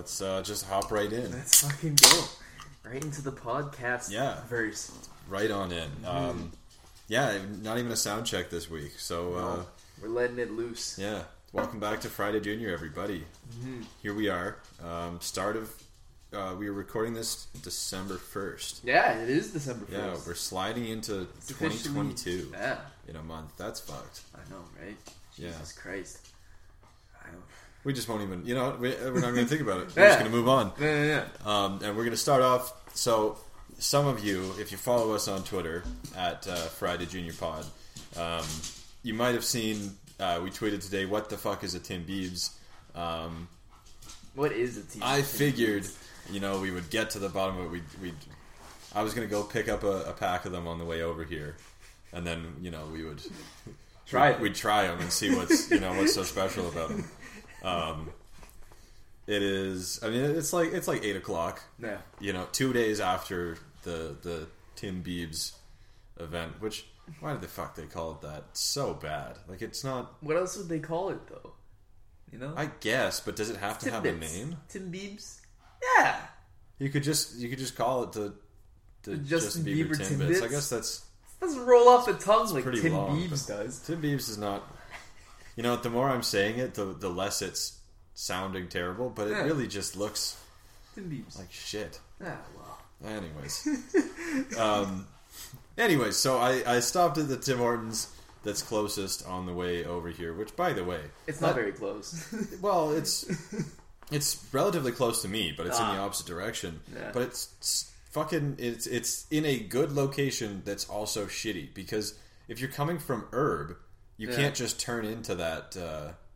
Let's just hop right in. Let's fucking go. Right into the podcast verse. Right on in. Not even a sound check this week. So we're letting it loose. Yeah. Welcome back to Friday Junior, everybody. Mm-hmm. Here we are. We were recording this December 1st. Yeah, it is December 1st. Yeah, we're sliding into 2022 in a month. That's fucked. I know, right? Jesus Christ. We just won't even, we're not going to think about it. We're just going to move on. Yeah. And we're going to start off. So, some of you, if you follow us on Twitter at Friday Junior Pod, you might have seen, we tweeted today, what the fuck is a Tim Biebs? What is a Tim Biebs? I figured... we would get to the bottom of it. I was going to go pick up a pack of them on the way over here, and then we would try it. We'd try them and see what's what's so special about them. It is. It's like 8:00. Yeah. 2 days after the Tim Biebs event. Which why the fuck they call it that? It's so bad. Like it's not. What else would they call it though? I guess, but does it have to have a name? Tim Biebs. Yeah, you could just call it the Justin Bieber Timbits. I guess it doesn't roll off the tongue like Tim Biebs does. Tim Biebs is not. The more I'm saying it, the less it's sounding terrible. But it really just looks Tim Biebs like shit. Ah, well. Anyways, so I stopped at the Tim Hortons that's closest on the way over here. Which, by the way, it's not very close. Well, it's. It's relatively close to me, but it's in the opposite direction. Yeah. But it's in a good location that's also shitty, because if you're coming from Herb, you can't just turn into that Tim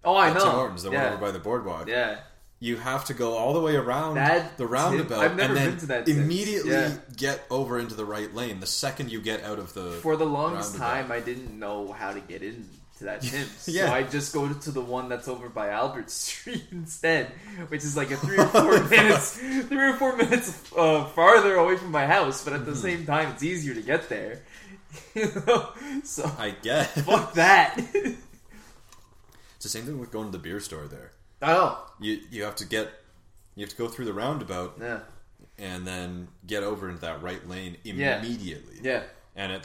Hortons, the one over by the boardwalk. Yeah. You have to go all the way around the roundabout and then immediately get over into the right lane the second you get out of the For the longest time, I didn't know how to get in to that Tim's. Yeah. So I just go to the one that's over by Albert Street instead, which is like a 3 or 4 minutes farther away from my house, but at the same time it's easier to get there. So I guess fuck that. It's the same thing with going to the beer store there. Oh. You have to go through the roundabout and then get over into that right lane immediately. Yeah. And I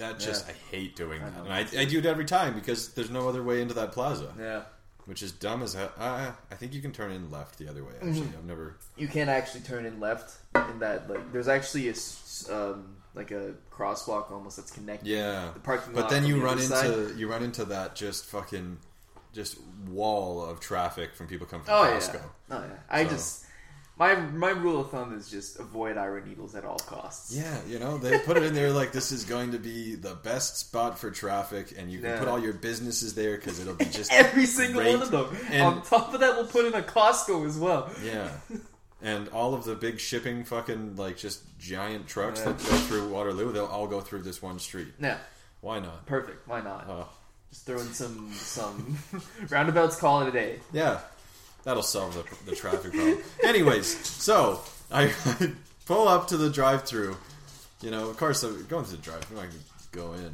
hate doing that. And I do it every time because there's no other way into that plaza. Yeah. Which is dumb as hell. I think you can turn in left the other way, actually. Mm-hmm. You can't actually turn in left in that, like, there's actually a crosswalk almost that's connected. Yeah. The parking lot. But then you run into that just fucking, just wall of traffic from people coming from Costco. Yeah. Oh, yeah. My rule of thumb is just avoid Ira Needles at all costs. Yeah, they put it in there like this is going to be the best spot for traffic, and you can put all your businesses there because it'll be just every single one of them. And on top of that, we'll put in a Costco as well. Yeah, and all of the big shipping fucking like just giant trucks that go through Waterloo, they'll all go through this one street. Yeah, why not? Perfect. Why not? Just throw in some roundabouts. Call it a day. Yeah. That'll solve the traffic problem. Anyways, so I pull up to the drive-thru. Of course, I'm going to the drive-thru. I can go in.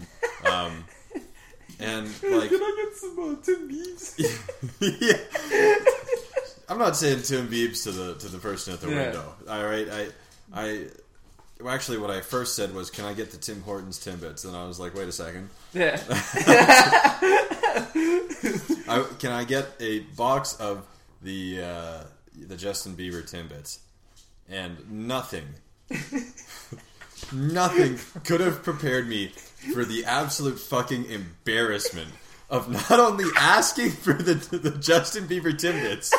And like, can I get some Tim Biebs? Yeah. I'm not saying Tim Biebs to the person at the window. All right, Actually, what I first said was, "Can I get the Tim Hortons Timbits?" And I was like, "Wait a second. Yeah. Can I get a box of?" The Justin Bieber Timbits, and nothing could have prepared me for the absolute fucking embarrassment of not only asking for the Justin Bieber Timbits,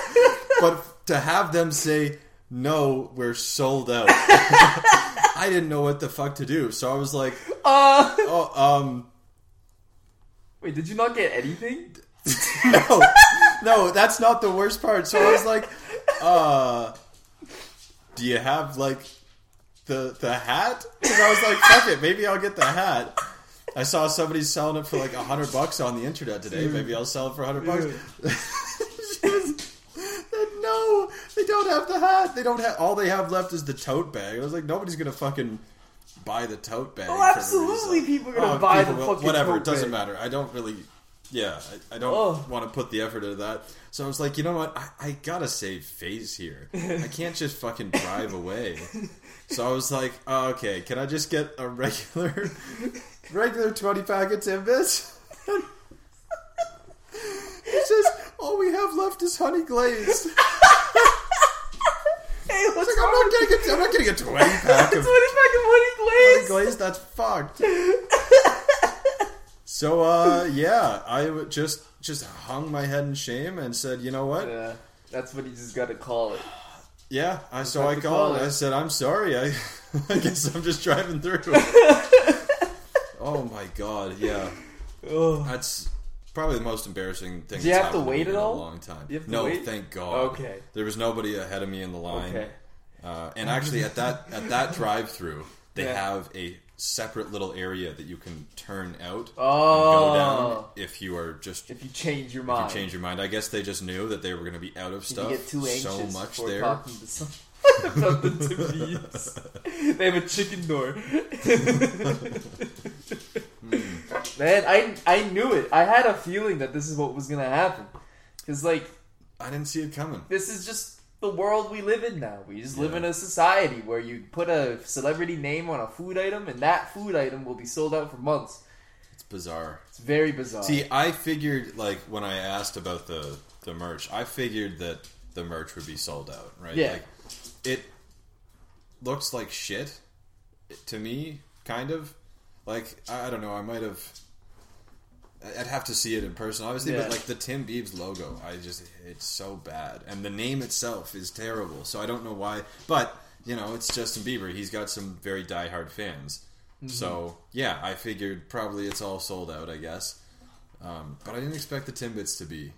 but to have them say, "No, we're sold out." I didn't know what the fuck to do, so I was like, wait, did you not get anything? No, that's not the worst part. So I was like, do you have, like, the hat? Because I was like, fuck it, maybe I'll get the hat. I saw somebody selling it for, like, $100 on the internet today. Maybe I'll sell it for $100. She said, no, they don't have the hat. All they have left is the tote bag. I was like, nobody's going to fucking buy the tote bag. Oh, absolutely people are going to buy the fucking tote bag. Whatever, it doesn't matter. I don't really... Yeah, I don't want to put the effort into that. So I was like, you know what? I gotta save face here. I can't just fucking drive away. So I was like, oh, okay, can I just get a regular 20 pack of Timbits? It says, all we have left is honey glazed. Hey, what's like, I'm not getting a 20 pack of honey glazed. Honey glazed, that's fucked. So, yeah, I just hung my head in shame and said, you know what? Yeah, that's what you just got to call it. Yeah, so I called. I said, I'm sorry. I guess I'm just driving through. Oh, my God, yeah. That's probably the most embarrassing thing that's happened to me in a long time. Do you have to wait at all? No, thank God. Okay. There was nobody ahead of me in the line. Okay. And actually, at that drive-through, they have a separate little area that you can turn out and go down if you change your mind. I guess they just knew that they were going to be out of stuff. You get too anxious so much there. Talking to someone about the TVs. They have a chicken door. Man, I knew it. I had a feeling that this is what was going to happen. Because, I didn't see it coming. This is just the world we live in now. We just live in a society where you put a celebrity name on a food item and that food item will be sold out for months. It's bizarre. It's very bizarre. See, I figured, when I asked about the merch, I figured that the merch would be sold out, right? Yeah. It looks like shit to me, kind of. I don't know, I'd have to see it in person, obviously, but the Tim Biebs logo, it's so bad. And the name itself is terrible, so I don't know why. But, it's Justin Bieber. He's got some very diehard fans. Mm-hmm. So, yeah, I figured probably it's all sold out, I guess. But I didn't expect the Timbits to be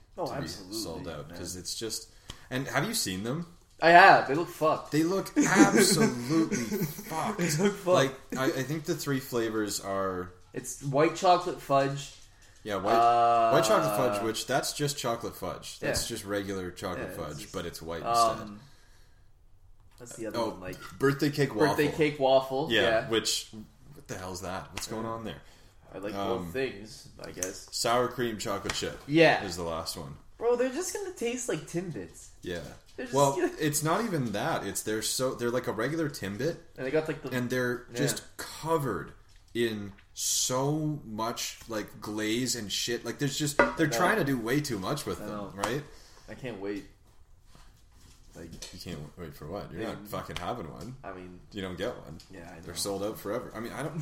sold out, because it's just... And have you seen them? I have. They look fucked. They look absolutely fucked. They look fucked. I think the three flavors are... It's white chocolate fudge... Yeah, white chocolate fudge, which that's just chocolate fudge. That's just regular chocolate fudge, but it's white instead. That's the other one. Birthday cake waffle. Yeah, which, what the hell's that? What's going on there? I like both things, I guess. Sour cream chocolate chip. Yeah. Is the last one. Bro, they're just going to taste like Timbits. Yeah. It's not even that. They're like a regular Timbit. And they got and they're just covered in so much glaze and shit. There's just trying to do way too much with them, right? I can't wait. You can't wait for what? You're not fucking having one. I mean, you don't get one. Yeah, I know. They're sold out forever. I mean, I don't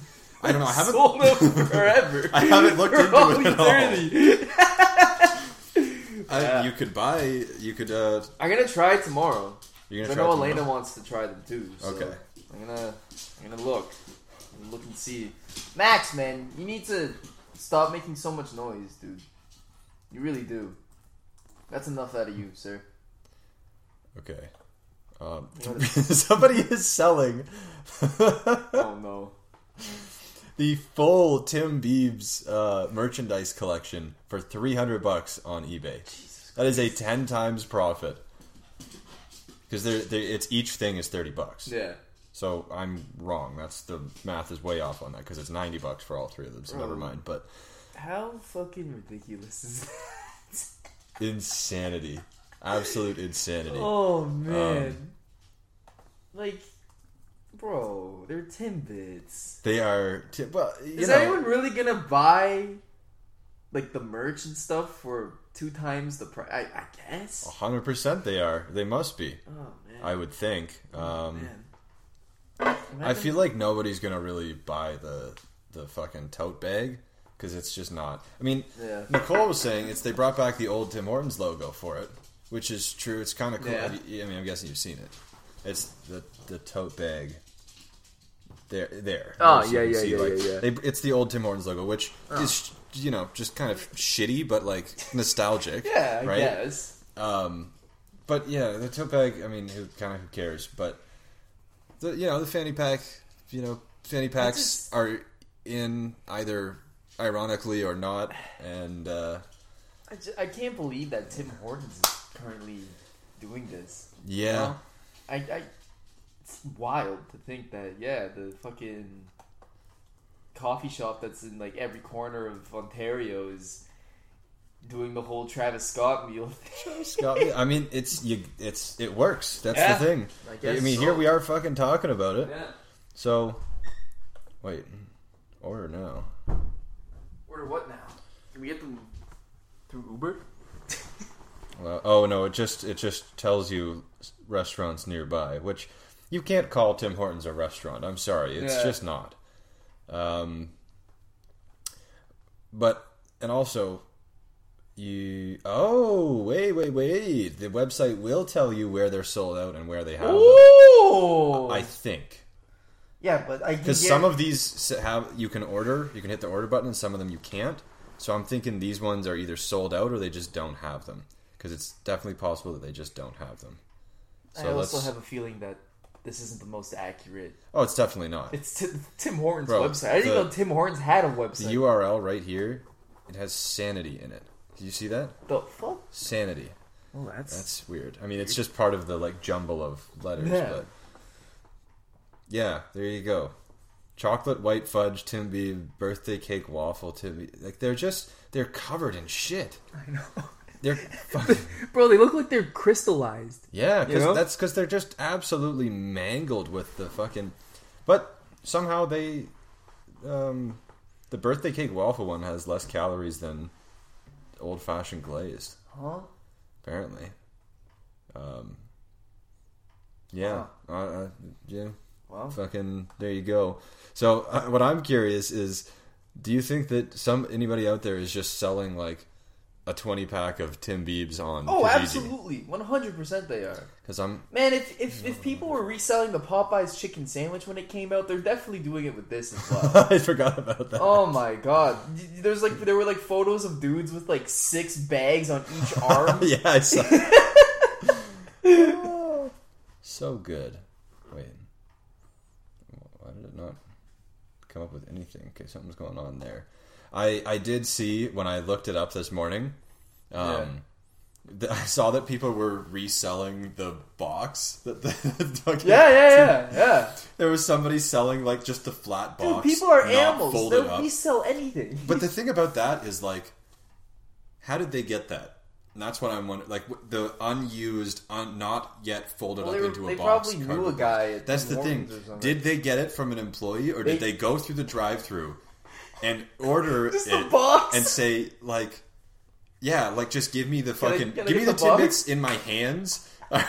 know. I haven't sold out forever. I haven't looked into it at all. You could. I'm gonna try tomorrow. You're gonna try tomorrow. I know Elena wants to try them too. So okay. I'm gonna look and see. Max, man, you need to stop making so much noise, dude. You really do. That's enough out of you, sir. Okay. Somebody is selling. Oh no. The full Tim Biebs merchandise collection for $300 on eBay. Jesus Christ. That is a 10 times profit. Because it's each thing is $30. Yeah. So I'm wrong. That's the math is way off on that because it's $90 for all three of them. So never mind. But how fucking ridiculous is that? Insanity, absolute insanity. Oh man, bro, they're Timbits. They are. Well, is anyone really gonna buy the merch and stuff for 2 times the price? I guess. 100% they are. They must be. Oh man, I would think. Man. I feel like nobody's gonna really buy the fucking tote bag because it's just not. I mean, Nicole was saying they brought back the old Tim Hortons logo for it, which is true. It's kind of cool. Yeah. I mean, I'm guessing you've seen it. It's the tote bag. There. Oh so yeah. It's the old Tim Hortons logo, which is just kind of shitty, but nostalgic. Yeah, right? Guess. But yeah, the tote bag. I mean, who cares? But. The fanny pack, fanny packs are in either ironically or not, and I can't believe that Tim Hortons is currently doing this. Yeah, it's wild to think that. Yeah, the fucking coffee shop that's in every corner of Ontario is doing the whole Travis Scott meal thing. Travis Scott meal. I mean, it works. That's the thing. I mean, so. Here we are fucking talking about it. Yeah. So, wait. Order now. Order what now? Can we get them through Uber? Well, oh no! It just tells you restaurants nearby, which you can't call Tim Hortons a restaurant. I'm sorry, it's just not. But and also. Wait. The website will tell you where they're sold out and where they have them. I think. Yeah, but I because some of these have you can hit the order button, and some of them you can't. So I'm thinking these ones are either sold out or they just don't have them. Because it's definitely possible that they just don't have them. So I also have a feeling that this isn't the most accurate. Oh, it's definitely not. It's Tim Hortons' website. I didn't even know Tim Hortons had a website. The URL right here, it has sanity in it. Do you see that? The fuck? Sanity. Well, that's weird. I mean, it's just part of the like jumble of letters, but yeah, there you go. Chocolate white fudge, Tim Bieb, birthday cake waffle, Tim Bieb. Like they're covered in shit. I know. They're fucking... Bro, they look like they're crystallized. Yeah, that's because they're just absolutely mangled with the fucking. But somehow they, the birthday cake waffle one has less calories than. Old-fashioned glazed. Huh? Apparently. Yeah. Wow. Yeah. Wow. Fucking, there you go. So, what I'm curious is, do you think that anybody out there is just selling, like, a 20-pack of Tim Biebs on Kijiji? Absolutely. 100% they are. Because I'm... Man, if people were reselling the Popeyes chicken sandwich when it came out, they're definitely doing it with this as well. I forgot about that. Oh my god. There were like photos of dudes with like 6 bags on each arm. Yeah, I saw it. So good. Wait. Why did it not come up with anything? Okay, something's going on there. I did see, when I looked it up this morning, I saw that people were reselling the box. There was somebody selling, like, just the flat box. Dude, people are animals. They'll resell anything. But the thing about that is, like, how did they get that? And that's what I'm wondering. Like, the unused, not yet folded up into a box. They probably knew a guy. That's the thing. Did they get it from an employee, or did they go through the drive-through? And order it box. And say, like, yeah, like, just give me the fucking... give me the tidbits box? In my hands. Like,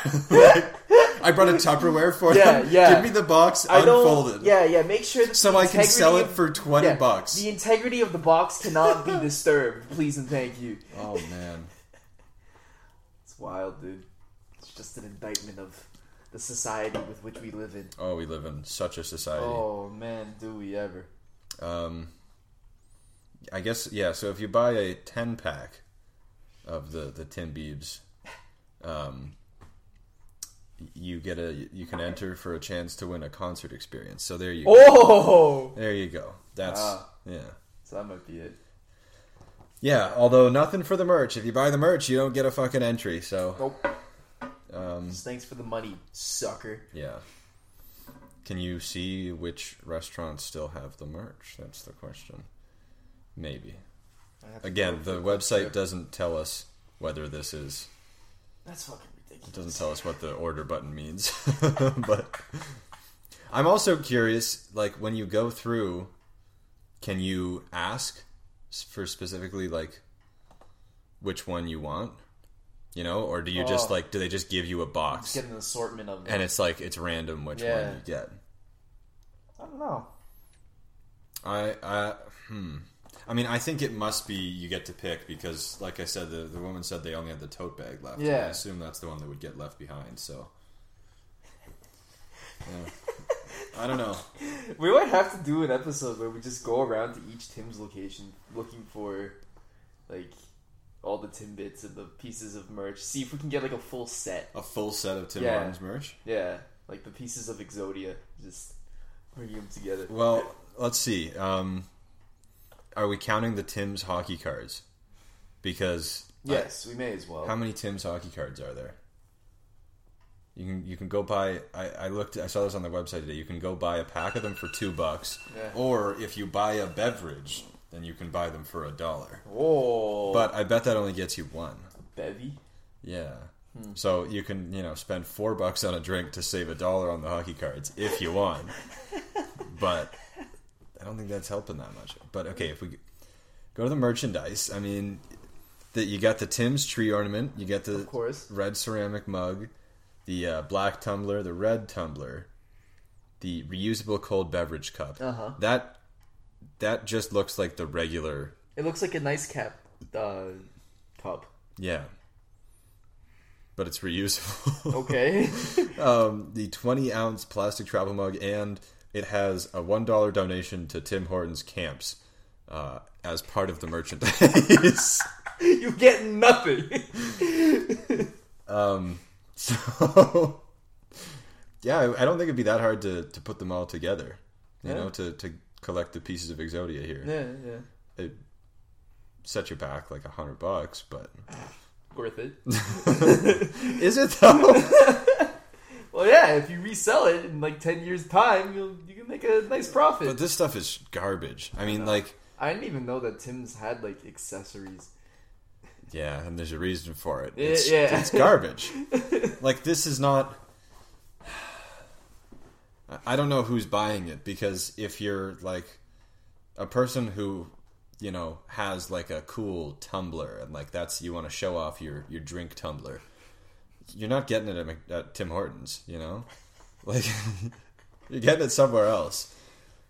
I brought a Tupperware for them. Yeah. Give me the box unfolded. Yeah, make sure... that so I can sell it for $20. The integrity of the box cannot be disturbed. Please and thank you. Oh, man. It's wild, dude. It's just an indictment of the society with which we live in. Oh, we live in such a society. Oh, man, do we ever. I guess, yeah, so if you buy a 10-pack of the Tim Biebs, you can enter for a chance to win a concert experience. So there you go. Oh! There you go. That's, yeah. So that might be it. Yeah, although nothing for the merch. If you buy the merch, you don't get a fucking entry, so. Nope. Just thanks for the money, sucker. Yeah. Can you see which restaurants still have the merch? That's the question. Maybe. Again, the website doesn't tell us whether this is... That's fucking ridiculous. It doesn't tell us what the order button means. But I'm also curious, like, when you go through, can you ask for specifically, like, which one you want? You know? Or do you just, like, do they just give you a box? Get an assortment of them. And it's, like, it's random which one you get. I don't know. I mean, I think it must be you get to pick because, like I said, the woman said they only had the tote bag left. Yeah. I assume that's the one that would get left behind, so. Yeah. I don't know. We might have to do an episode where we just go around to each Tim's location looking for, like, all the Timbits and the pieces of merch. See if we can get, like, a full set. A full set of Tim Hortons merch? Yeah. Like, the pieces of Exodia. Just bring them together. Well, let's see. Are we counting the Tim's hockey cards? Because yes, we may as well. How many Tim's hockey cards are there? You can go buy. I looked. I saw this on their website today. You can go buy a pack of them for $2. Yeah. Or if you buy a beverage, then you can buy them for $1. Oh. But I bet that only gets you one. Bevy? Yeah. Hmm. So you can, you know, spend $4 on a drink to save $1 on the hockey cards if you want. But I don't think that's helping that much. But okay, if we go to the merchandise, I mean, that you got the Tim's tree ornament, you got the red ceramic mug, the black tumbler, the red tumbler, the reusable cold beverage cup. Uh-huh. That just looks like the regular. It looks like a nice cap cup. Yeah. But it's reusable. Okay. The 20-ounce plastic travel mug, and it has a $1 donation to Tim Hortons camps as part of the merchandise. You get nothing. So, yeah, I don't think it'd be that hard to put them all together, you know, to collect the pieces of Exodia here. Yeah, yeah. It set you back like $100, but... worth it. Is it though? Well, yeah, if you resell it in like 10 years time, you can make a nice profit. But this stuff is garbage. I mean, like, I didn't even know that Tim's had like accessories. Yeah, and there's a reason for it. It's garbage. Like, this is not, I don't know who's buying it, because if you're like a person who, you know, has like a cool tumbler, and like that's, you want to show off your drink tumbler, you're not getting it at Tim Hortons, you know, like you're getting it somewhere else.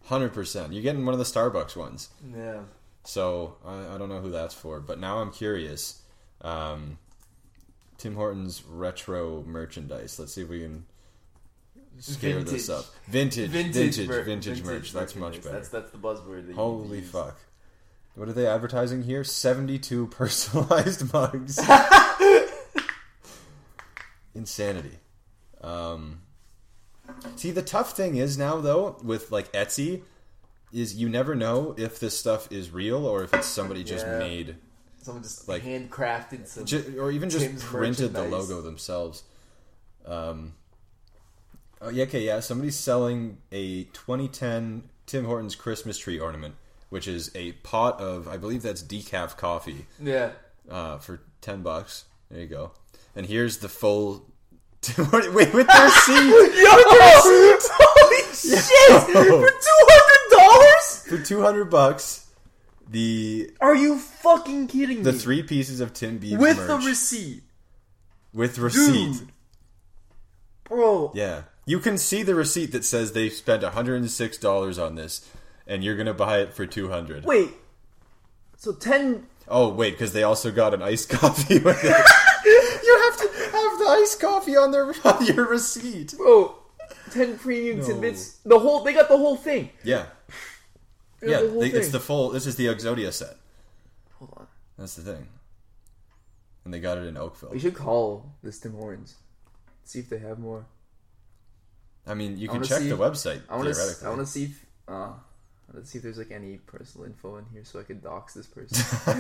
100%. You're getting one of the Starbucks ones. Yeah. So I don't know who that's for, but now I'm curious. Tim Hortons retro merchandise. Let's see if we can scare this up. Vintage merch. That's much better. That's the buzzword. That you Holy use. Fuck. What are they advertising here? 72 personalized mugs. Insanity. See, the tough thing is now, though, with like Etsy, is you never know if this stuff is real or if it's somebody just made. Someone just like handcrafted some, or even just Tim's printed the logo themselves. Somebody's selling a 2010 Tim Hortons Christmas tree ornament, which is a pot of, I believe that's decaf coffee. Yeah. For $10. There you go. And here's the full... Wait, with their receipt! Yo! With their receipt! Holy shit! For $200?! For $200, the... Are you fucking kidding me? The 3 pieces of Tim Bieber merch. With the receipt. With receipt. Dude. Bro. Yeah. You can see the receipt that says they spent $106 on this. And you're gonna buy it for $200. Wait, so 10? Oh wait, because they also got an iced coffee with it. You have to have the iced coffee on your receipt. Bro, 10 premium tidbits. They got the whole thing. Yeah, thing. It's the full. This is the Exodia set. Hold on, that's the thing. And they got it in Oakville. We should call this Tim Hortons, see if they have more. I mean, you can check the website. I want to see. Let's see if there's like any personal info in here so I can dox this person. I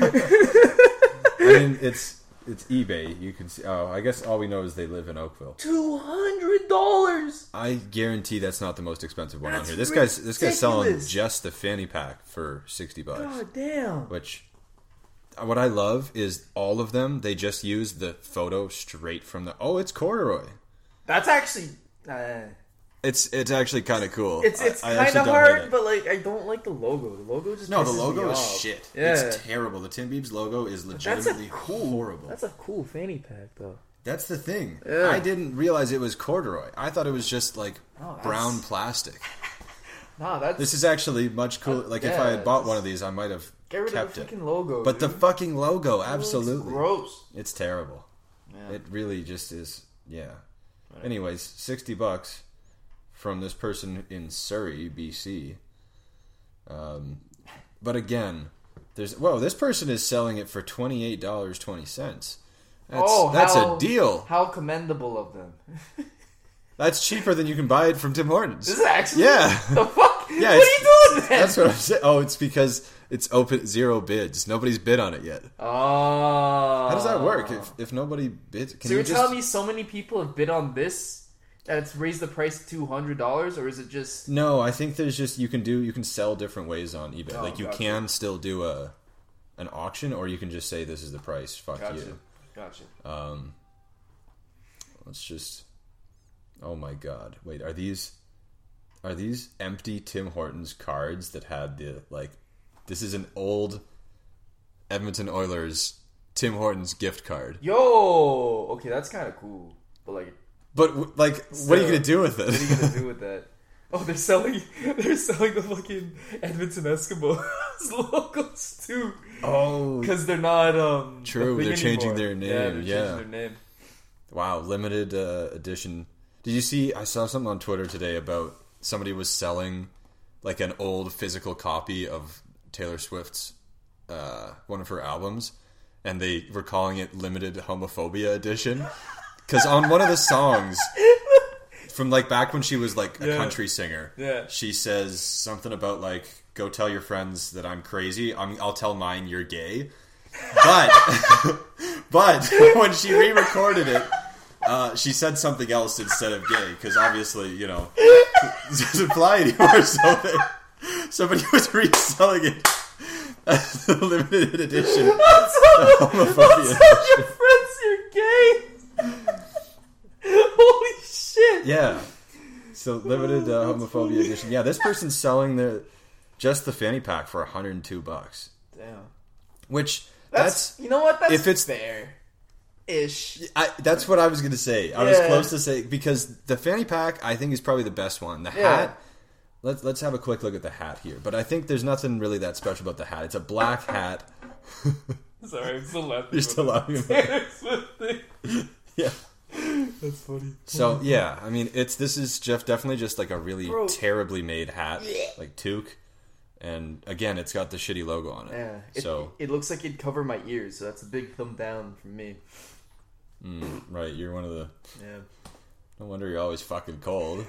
mean, it's eBay. You can see. Oh, I guess all we know is they live in Oakville. $200. I guarantee that's not the most expensive one on here. This guy's selling just the fanny pack for $60. God damn. Which, what I love is all of them. They just use the photo straight from the. Oh, it's corduroy. That's actually. It's actually kind of cool. It's kind of hard, but like I don't like the logo. The logo just pisses the logo me is off. Shit. Yeah. It's terrible. The Tim Biebs logo is legitimately horrible. That's a cool fanny pack, though. That's the thing. Yeah. I didn't realize it was corduroy. I thought it was just like brown plastic. This is actually much cooler. If I had bought one of these, I might have kept it. Logo, but dude. The fucking logo, absolutely gross. It's terrible. Man. It really just is. Yeah. Right. Anyways, $60. From this person in Surrey, BC. But again, this person is selling it for $28.20. That's a deal. How commendable of them. That's cheaper than you can buy it from Tim Hortons. Is it actually? Yeah. The fuck? Yeah, what are you doing then? That's what I'm saying. Oh, it's because it's open, zero bids. Nobody's bid on it yet. Oh. How does that work? If nobody bids, so you're telling me so many people have bid on this? And it's raised the price $200, or is it just... No, I think there's just, you can sell different ways on eBay. Oh, like, you gotcha. Can still do an auction, or you can just say, this is the price, fuck gotcha. You. Gotcha. Let's just... Oh my god. Wait, are these empty Tim Hortons cards that had the, like... This is an old Edmonton Oilers Tim Hortons gift card. Yo! Okay, that's kind of cool. But, so, what are you going to do with it? What are you going to do with that? Oh, they're selling the fucking Edmonton Eskimos locals, too. Oh. Because they're not, True, they're changing anymore. Their name. Yeah, they're changing their name. Wow, limited edition. Did you see, I saw something on Twitter today about somebody was selling, like, an old physical copy of Taylor Swift's, one of her albums, and they were calling it Limited Homophobia Edition. Because on one of the songs, from, like, back when she was, like, a country singer, she says something about, like, go tell your friends that I'm crazy. I'll tell mine you're gay. But, when she re-recorded it, she said something else instead of gay. Because obviously, you know, it doesn't apply anymore. So somebody was reselling it as the limited edition. I'll tell your friends you're gay. Holy shit! Yeah. So limited homophobia edition. Yeah, this person's selling just the fanny pack for $102. Damn. Which that's you know what? That's if it's fair ish. That's what I was gonna say. I was close to say because the fanny pack I think is probably the best one. The hat. Let's have a quick look at the hat here. But I think there's nothing really that special about the hat. It's a black hat. Sorry, I'm still laughing. You're still laughing. Yeah. That's funny. So yeah, I mean, this is Jeff definitely just like a really terribly made hat, like toque, and again, it's got the shitty logo on it. Yeah, it looks like it'd cover my ears, so that's a big thumb down from me. Right, you're one of the. Yeah. No wonder you're always fucking cold.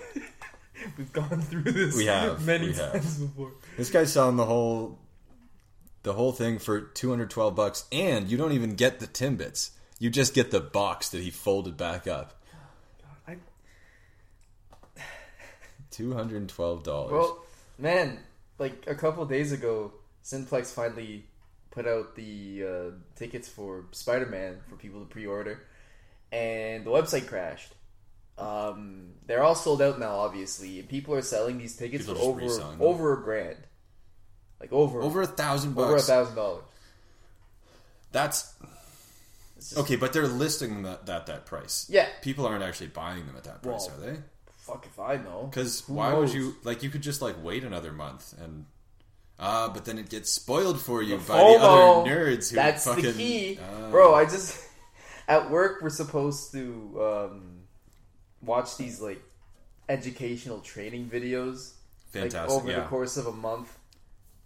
We've gone through this. We have many times before. This guy's selling the whole thing for $212, and you don't even get the Timbits. You just get the box that he folded back up. God, $212. Well, man, like a couple days ago, Cineplex finally put out the tickets for Spider-Man for people to pre-order, and the website crashed. They're all sold out now, obviously, and people are selling these tickets for over $1,000, like over $1,000, over $1,000. That's. Okay, but they're listing them at that price. Yeah. People aren't actually buying them at that price, are they? Fuck if I know. Because why knows? Would you... Like, you could just, like, wait another month and... but then it gets spoiled for you by the other nerds who that's fucking... That's the key. Bro, I just... At work, we're supposed to watch these, like, educational training videos. Fantastic, like, over the course of a month.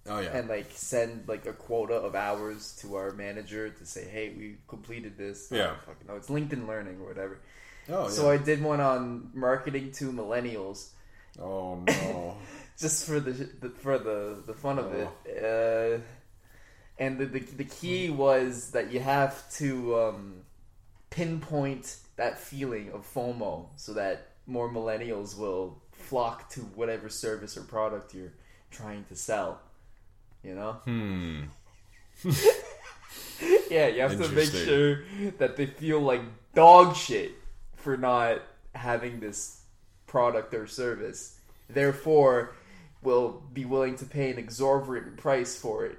Oh yeah, and like send like a quota of hours to our manager to say, "Hey, we completed this." Yeah, oh, fucking no, it's LinkedIn Learning or whatever. Oh, so I did one on marketing to millennials. Oh no! Just for the fun of it, and the key was that you have to pinpoint that feeling of FOMO so that more millennials will flock to whatever service or product you're trying to sell. You know? Yeah, you have to make sure that they feel like dog shit for not having this product or service. Therefore, will be willing to pay an exorbitant price for it.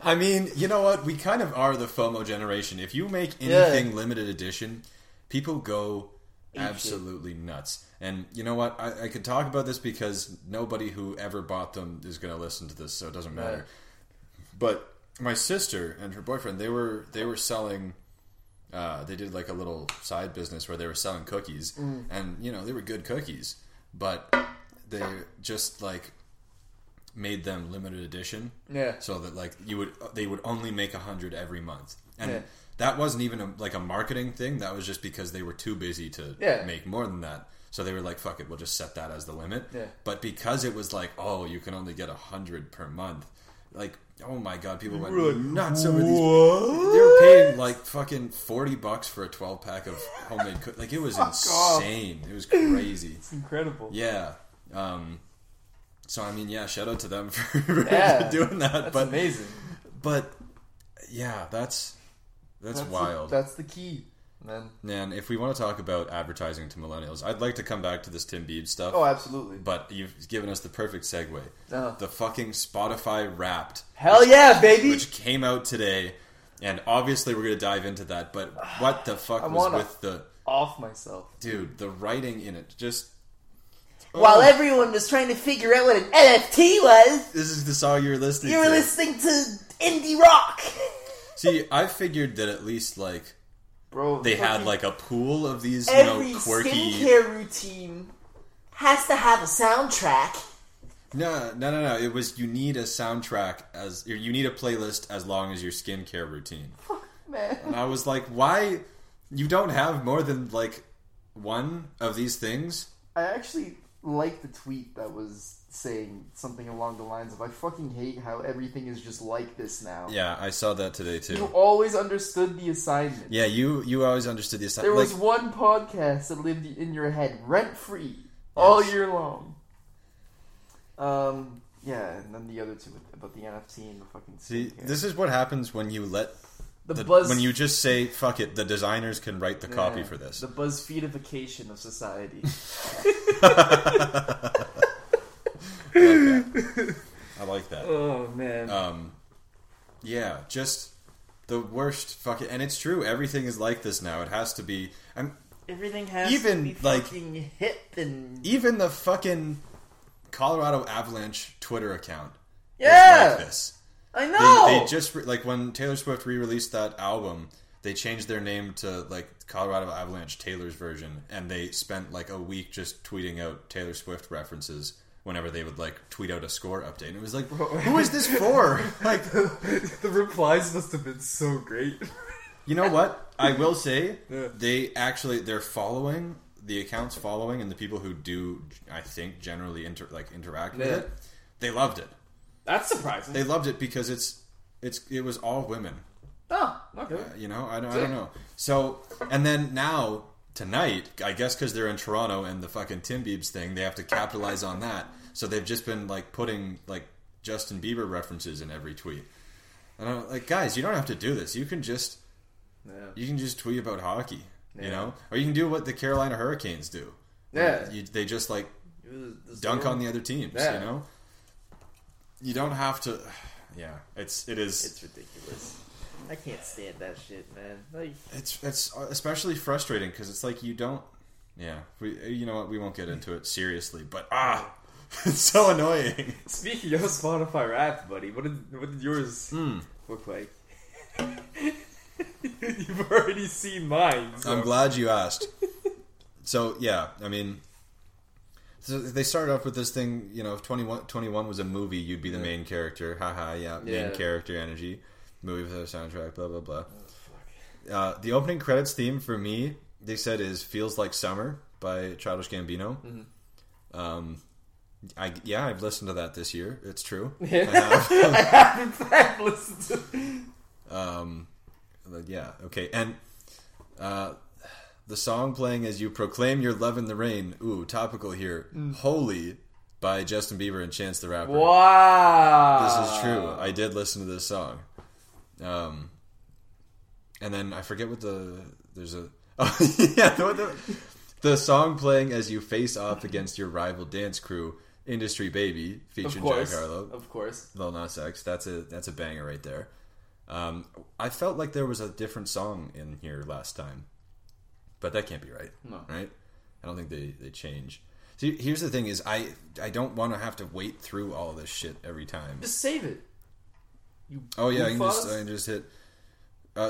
I mean, you know what? We kind of are the FOMO generation. If you make anything limited edition, people go absolutely nuts. And you know what? I could talk about this because nobody who ever bought them is going to listen to this, so it doesn't matter. But my sister and her boyfriend, they were selling. They did like a little side business where they were selling cookies, and you know they were good cookies, but they just like made them limited edition. Yeah. So that like they would only make 100 every month, and. Yeah. That wasn't even a marketing thing. That was just because they were too busy to make more than that. So they were like, fuck it, we'll just set that as the limit. Yeah. But because it was like, oh, you can only get 100 per month, Like, oh my god, people went nuts over these. What? They were paying like fucking $40 for a 12-pack of homemade cookies. Like, it was insane. It was crazy. It's incredible. Yeah. So I mean, yeah, shout out to them for doing that. That's amazing. But yeah, that's wild. That's the key, man. Man, if we want to talk about advertising to millennials, I'd like to come back to this Tim Biebs stuff. Oh, absolutely. But you've given us the perfect segue. The fucking Spotify Wrapped. Hell yeah, baby! Which came out today, and obviously we're going to dive into that, but what the fuck was with the... off myself. Dude, the writing in it just... Oh. While everyone was trying to figure out what an NFT was... This is the song you were listening to. You were listening to indie rock. See, I figured that at least, like... Bro, they had like a pool of these, you know, quirky... Every skincare routine has to have a soundtrack. No. It was you need a playlist as long as your skincare routine. Fuck, man. And I was like, why? You don't have more than like one of these things? I actually liked the tweet that was saying something along the lines of, I fucking hate how everything is just like this now. Yeah, I saw that today too. You always understood the assignment. Yeah, you always understood the assignment. There was one podcast that lived in your head rent-free all year long. Yeah, and then the other two about the NFT and the fucking... See, this is what happens when you let... when you just say, fuck it, the designers can write the copy for this. The BuzzFeedification of society. I like that. Oh man. Yeah, just the worst fucking, and it's true. Everything is like this now. It has to be. Everything has even to be like fucking hip and even the fucking Colorado Avalanche Twitter account. Yeah, is like this. I know. They just like when Taylor Swift re-released that album, they changed their name to like Colorado Avalanche Taylor's version, and they spent like a week just tweeting out Taylor Swift references. Whenever they would like tweet out a score update, and it was like, who is this for? Like the replies must have been so great. You know what? I will say they actually the accounts following and the people who do, I think, generally interact with it. They loved it. That's surprising. They loved it because it was all women. Oh, okay. You know, I don't know. So and then now. Tonight, I guess because they're in Toronto and the fucking Tim Biebs thing, they have to capitalize on that. So they've just been like putting like Justin Bieber references in every tweet. And I'm like, guys, you don't have to do this. You can just tweet about hockey, you know, or you can do what the Carolina Hurricanes do. Yeah, they just like dunk on the other teams. Yeah. You know, you don't have to. Yeah, it's ridiculous. I can't stand that shit, man. Like, it's especially frustrating because it's like you don't... Yeah, you know what? We won't get into it seriously, but it's so annoying. Speaking of Spotify Wrapped, buddy, what did yours look like? You've already seen mine. So. I'm glad you asked. So, yeah, I mean... So they started off with this thing, you know, if 21 was a movie, you'd be the main character. Haha, yeah, main character energy. Movie with a soundtrack, blah, blah, blah. Oh, fuck. The opening credits theme for me, they said, is Feels Like Summer by Childish Gambino. Mm-hmm. I've listened to that this year. It's true. I have. I have, in fact, listened to it. Yeah, okay. And the song playing as you proclaim your love in the rain. Ooh, topical here. Mm. Holy... by Justin Bieber and Chance the Rapper. Wow. This is true. I did listen to this song. And then I forget what the song playing as you face off against your rival dance crew, Industry Baby, featuring Jack Harlow. Of course. Lil Nas X. That's a banger right there. I felt like there was a different song in here last time, but that can't be right. No. Right? I don't think they change. See, here's the thing is I don't want to have to wait through all this shit every time. Just save it. I can just hit...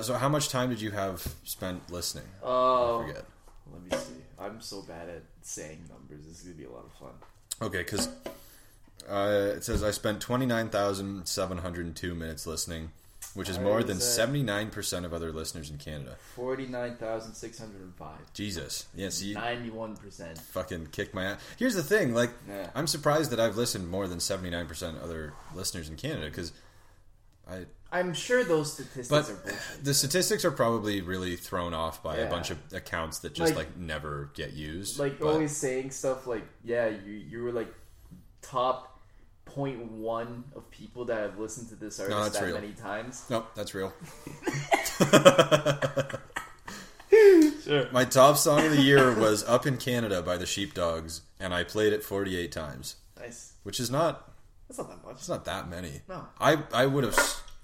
so how much time did you have spent listening? Oh, I forget. Let me see. I'm so bad at saying numbers. This is going to be a lot of fun. Okay, because it says I spent 29,702 minutes listening, which is more than 79% of other listeners in Canada. 49,605. Jesus. Yeah, see, 91%. Fucking kicked my ass. Here's the thing. Like, I'm surprised that I've listened more than 79% other listeners in Canada because... I'm sure those statistics are bullshit. The statistics are probably really thrown off by a bunch of accounts that just like never get used. Like always saying stuff like, yeah, you were like top 0.1 of people that have listened to this artist many times. Nope, that's real. Sure. My top song of the year was Up in Canada by the Sheepdogs, and I played it 48 times. Nice. Which is not... That's not that much. It's not that many. No. I would have...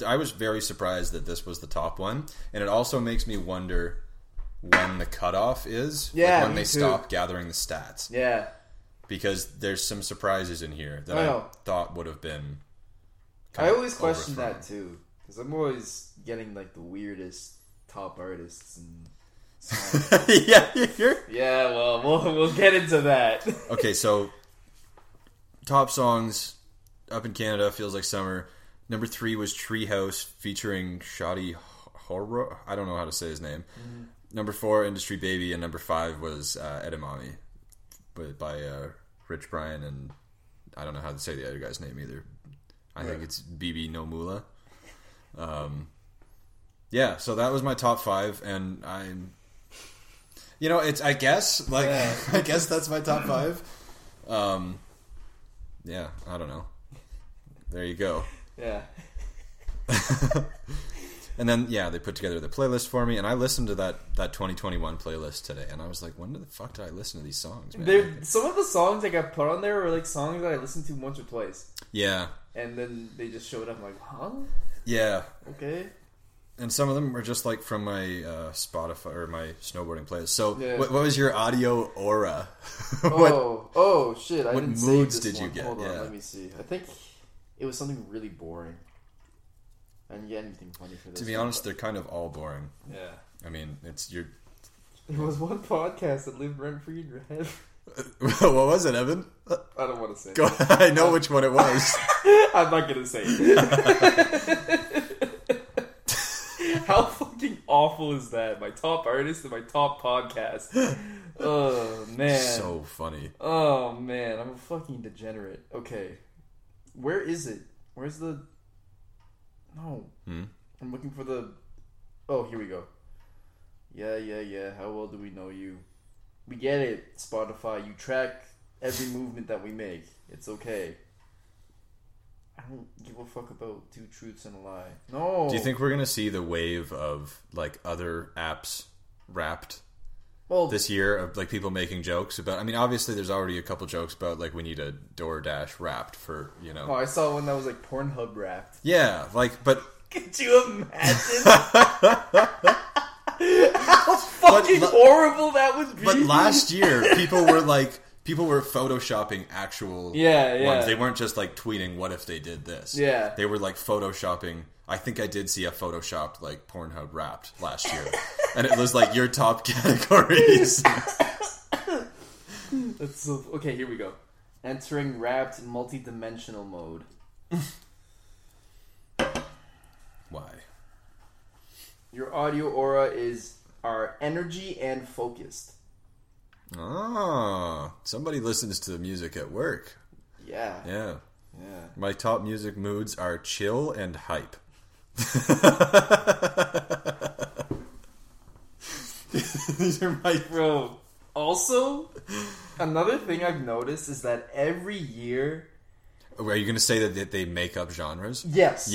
I was very surprised that this was the top one, and it also makes me wonder when the cutoff is. Yeah, like when they stop gathering the stats. Yeah. Because there's some surprises in here that I thought would have been... I always question that, too. Because I'm always getting, like, the weirdest top artists and... we'll get into that. Okay, so top songs. Up in Canada, Feels Like Summer. Number 3 was Treehouse featuring Shoddy Horror. I don't know how to say his name. Number 4, Industry Baby, and number 5 was Edamame by Rich Brian, and I don't know how to say the other guy's name either. I think it's Bibi Nomula. Yeah, so that was my top 5, and I'm... You know, it's I guess that's my top 5. Yeah, I don't know. There you go. Yeah. And then, they put together the playlist for me, and I listened to that 2021 playlist today, and I was like, when the fuck did I listen to these songs, man? Some of the songs that got put on there were like songs that I listened to once or twice. Yeah. And then they just showed up, I'm like, huh? Yeah. Okay. And some of them were just like from my Spotify or my snowboarding playlist. So, what was your audio aura? Shit! What moods did you get? Hold on, let me see. I think it was something really boring. I didn't get anything funny for this. To be honest, they're kind of all boring. Yeah. I mean, There was one podcast that lived rent free in your head. What was it, Evan? I don't want to say. I know which one it was. I'm not gonna say it. How fucking awful is that? My top artist and my top podcast. Oh, man. So funny. Oh, man. I'm a fucking degenerate. Okay. Where is it? Where's the... No. I'm looking for the... Oh, here we go. Yeah. How well do we know you? We get it, Spotify. You track every movement that we make. It's okay. I don't give a fuck about two truths and a lie. No. Do you think we're going to see the wave of, like, other apps wrapped this year of, like, people making jokes about... I mean, obviously, there's already a couple jokes about, like, we need a DoorDash wrapped for, you know... Oh, I saw one that was, like, Pornhub wrapped. Yeah, like, but... Could you imagine? How fucking horrible that would be. But last year, people were, like... People were photoshopping actual ones. They weren't just like tweeting, what if they did this? Yeah. They were like photoshopping. I think I did see a photoshopped like Pornhub Wrapped last year. And it was like your top categories. That's so... Okay, here we go. Entering Wrapped multi-dimensional mode. Why? Your audio aura are energy and focused. Oh, somebody listens to the music at work. Yeah. My top music moods are chill and hype. These are my... Bro, also, another thing I've noticed is that every year... Are you going to say that they make up genres? Yes.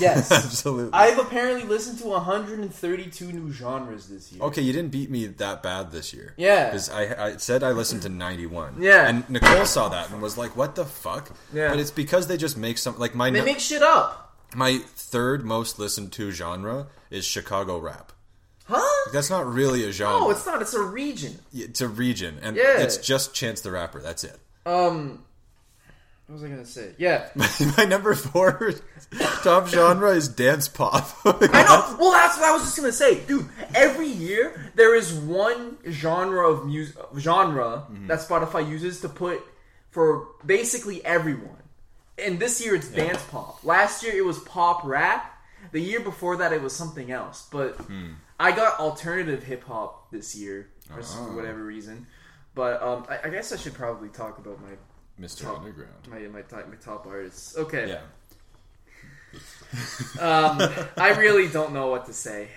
Absolutely. I've apparently listened to 132 new genres this year. Okay, you didn't beat me that bad this year. Yeah. Because I said I listened to 91. Yeah. And Nicole saw that and was like, what the fuck? Yeah. But it's because they just make something. Like they make shit up. My third most listened to genre is Chicago rap. Huh? That's not really a genre. No, it's not. It's a region. It's a region. And it's just Chance the Rapper. That's it. What was I going to say? Yeah. My number 4 top genre is dance pop. I know. Well, that's what I was just going to say. Dude, every year there is one genre of music that Spotify uses to put for basically everyone. And this year it's dance pop. Last year it was pop rap. The year before that it was something else. But I got alternative hip hop this year for whatever reason. But I guess I should probably talk about my Mr. Underground. My top artists. Okay. Yeah. I really don't know what to say.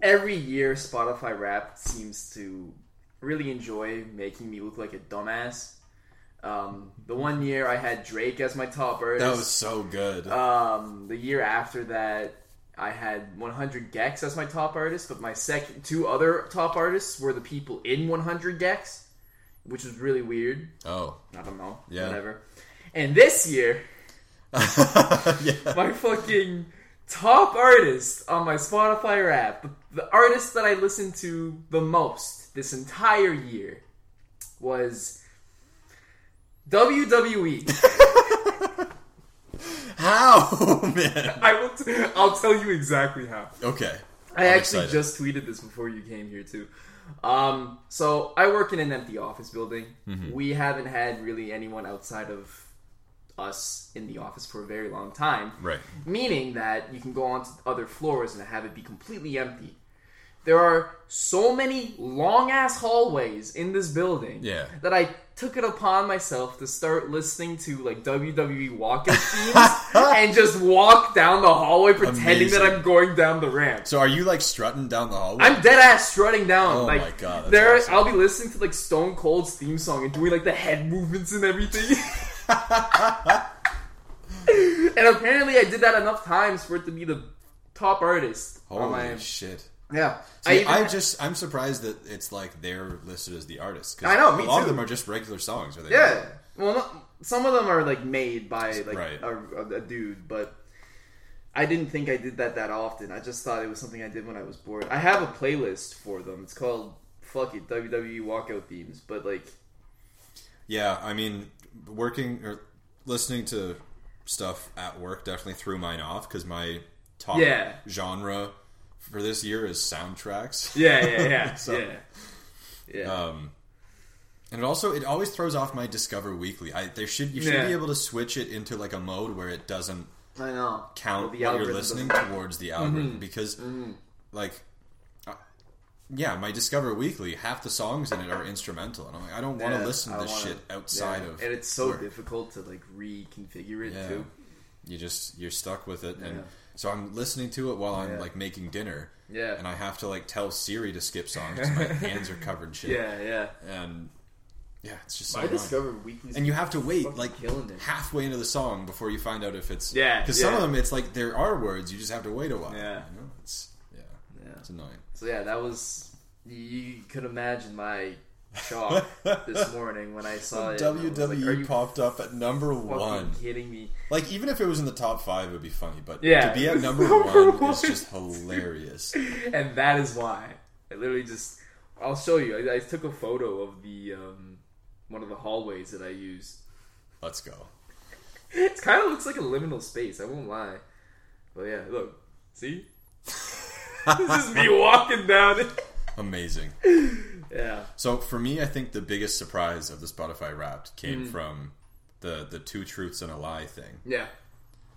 Every year, Spotify Wrapped seems to really enjoy making me look like a dumbass. The one year I had Drake as my top artist. That was so good. The year after that, I had 100 Gex as my top artist, but my two other top artists were the people in 100 Gex, which was really weird. Oh. I don't know. Yeah. Whatever. And this year, my fucking top artist on my Spotify Wrapped, the artist that I listened to the most this entire year was WWE. How, man? I'll tell you exactly how. Okay. I'm actually excited. Just tweeted this before you came here, too. So, I work in an empty office building. Mm-hmm. We haven't had really anyone outside of us in the office for a very long time. Right. Meaning that you can go on to other floors and have it be completely empty. There are so many long-ass hallways in this building that I took it upon myself to start listening to, like, WWE walkout themes and just walk down the hallway pretending that I'm going down the ramp. So are you, like, strutting down the hallway? I'm dead-ass strutting down. Oh, like, my God. That's awesome. I'll be listening to, like, Stone Cold's theme song and doing, like, the head movements and everything. And apparently I did that enough times for it to be the top artist. Holy shit. Yeah. See, I'm surprised that it's like they're listed as the artist. I know, me too. A lot of them are just regular songs. Are they? Yeah. Well, some of them are like made by like a dude, but I didn't think I did that often. I just thought it was something I did when I was bored. I have a playlist for them. It's called Fuck It, WWE Walkout Themes, but like... Yeah, I mean, working or listening to stuff at work definitely threw mine off because my top genre... for this year is soundtracks. Yeah. So, yeah. And it always throws off my Discover Weekly. You should be able to switch it into like a mode where it doesn't count what you're listening towards the algorithm because my Discover Weekly, half the songs in it are instrumental, and I'm like, I don't want to listen to this shit outside of. And it's so difficult to like reconfigure it too. You're stuck with it and. So I'm listening to it while I'm, like, making dinner. Yeah. And I have to, like, tell Siri to skip songs because my hands are covered shit. Yeah. And, it's just... I discovered Weekly's... And you have to wait, like, halfway into the song before you find out if it's... Yeah. Because some of them, it's like, there are words. You just have to wait a while. Yeah. You know? It's annoying. So, that was... You could imagine my... shock this morning when I saw it. WWE like, popped up at number one. Are you kidding me? Like, even if it was in the top five, it would be funny, but to be at number one is just hilarious. And that is why. I literally just... I'll show you. I took a photo of the one of the hallways that I used. Let's go. It kind of looks like a liminal space, I won't lie. But yeah, look. See? This is me walking down it. Amazing. Yeah. So for me, I think the biggest surprise of the Spotify Wrapped came from the two truths and a lie thing. Yeah.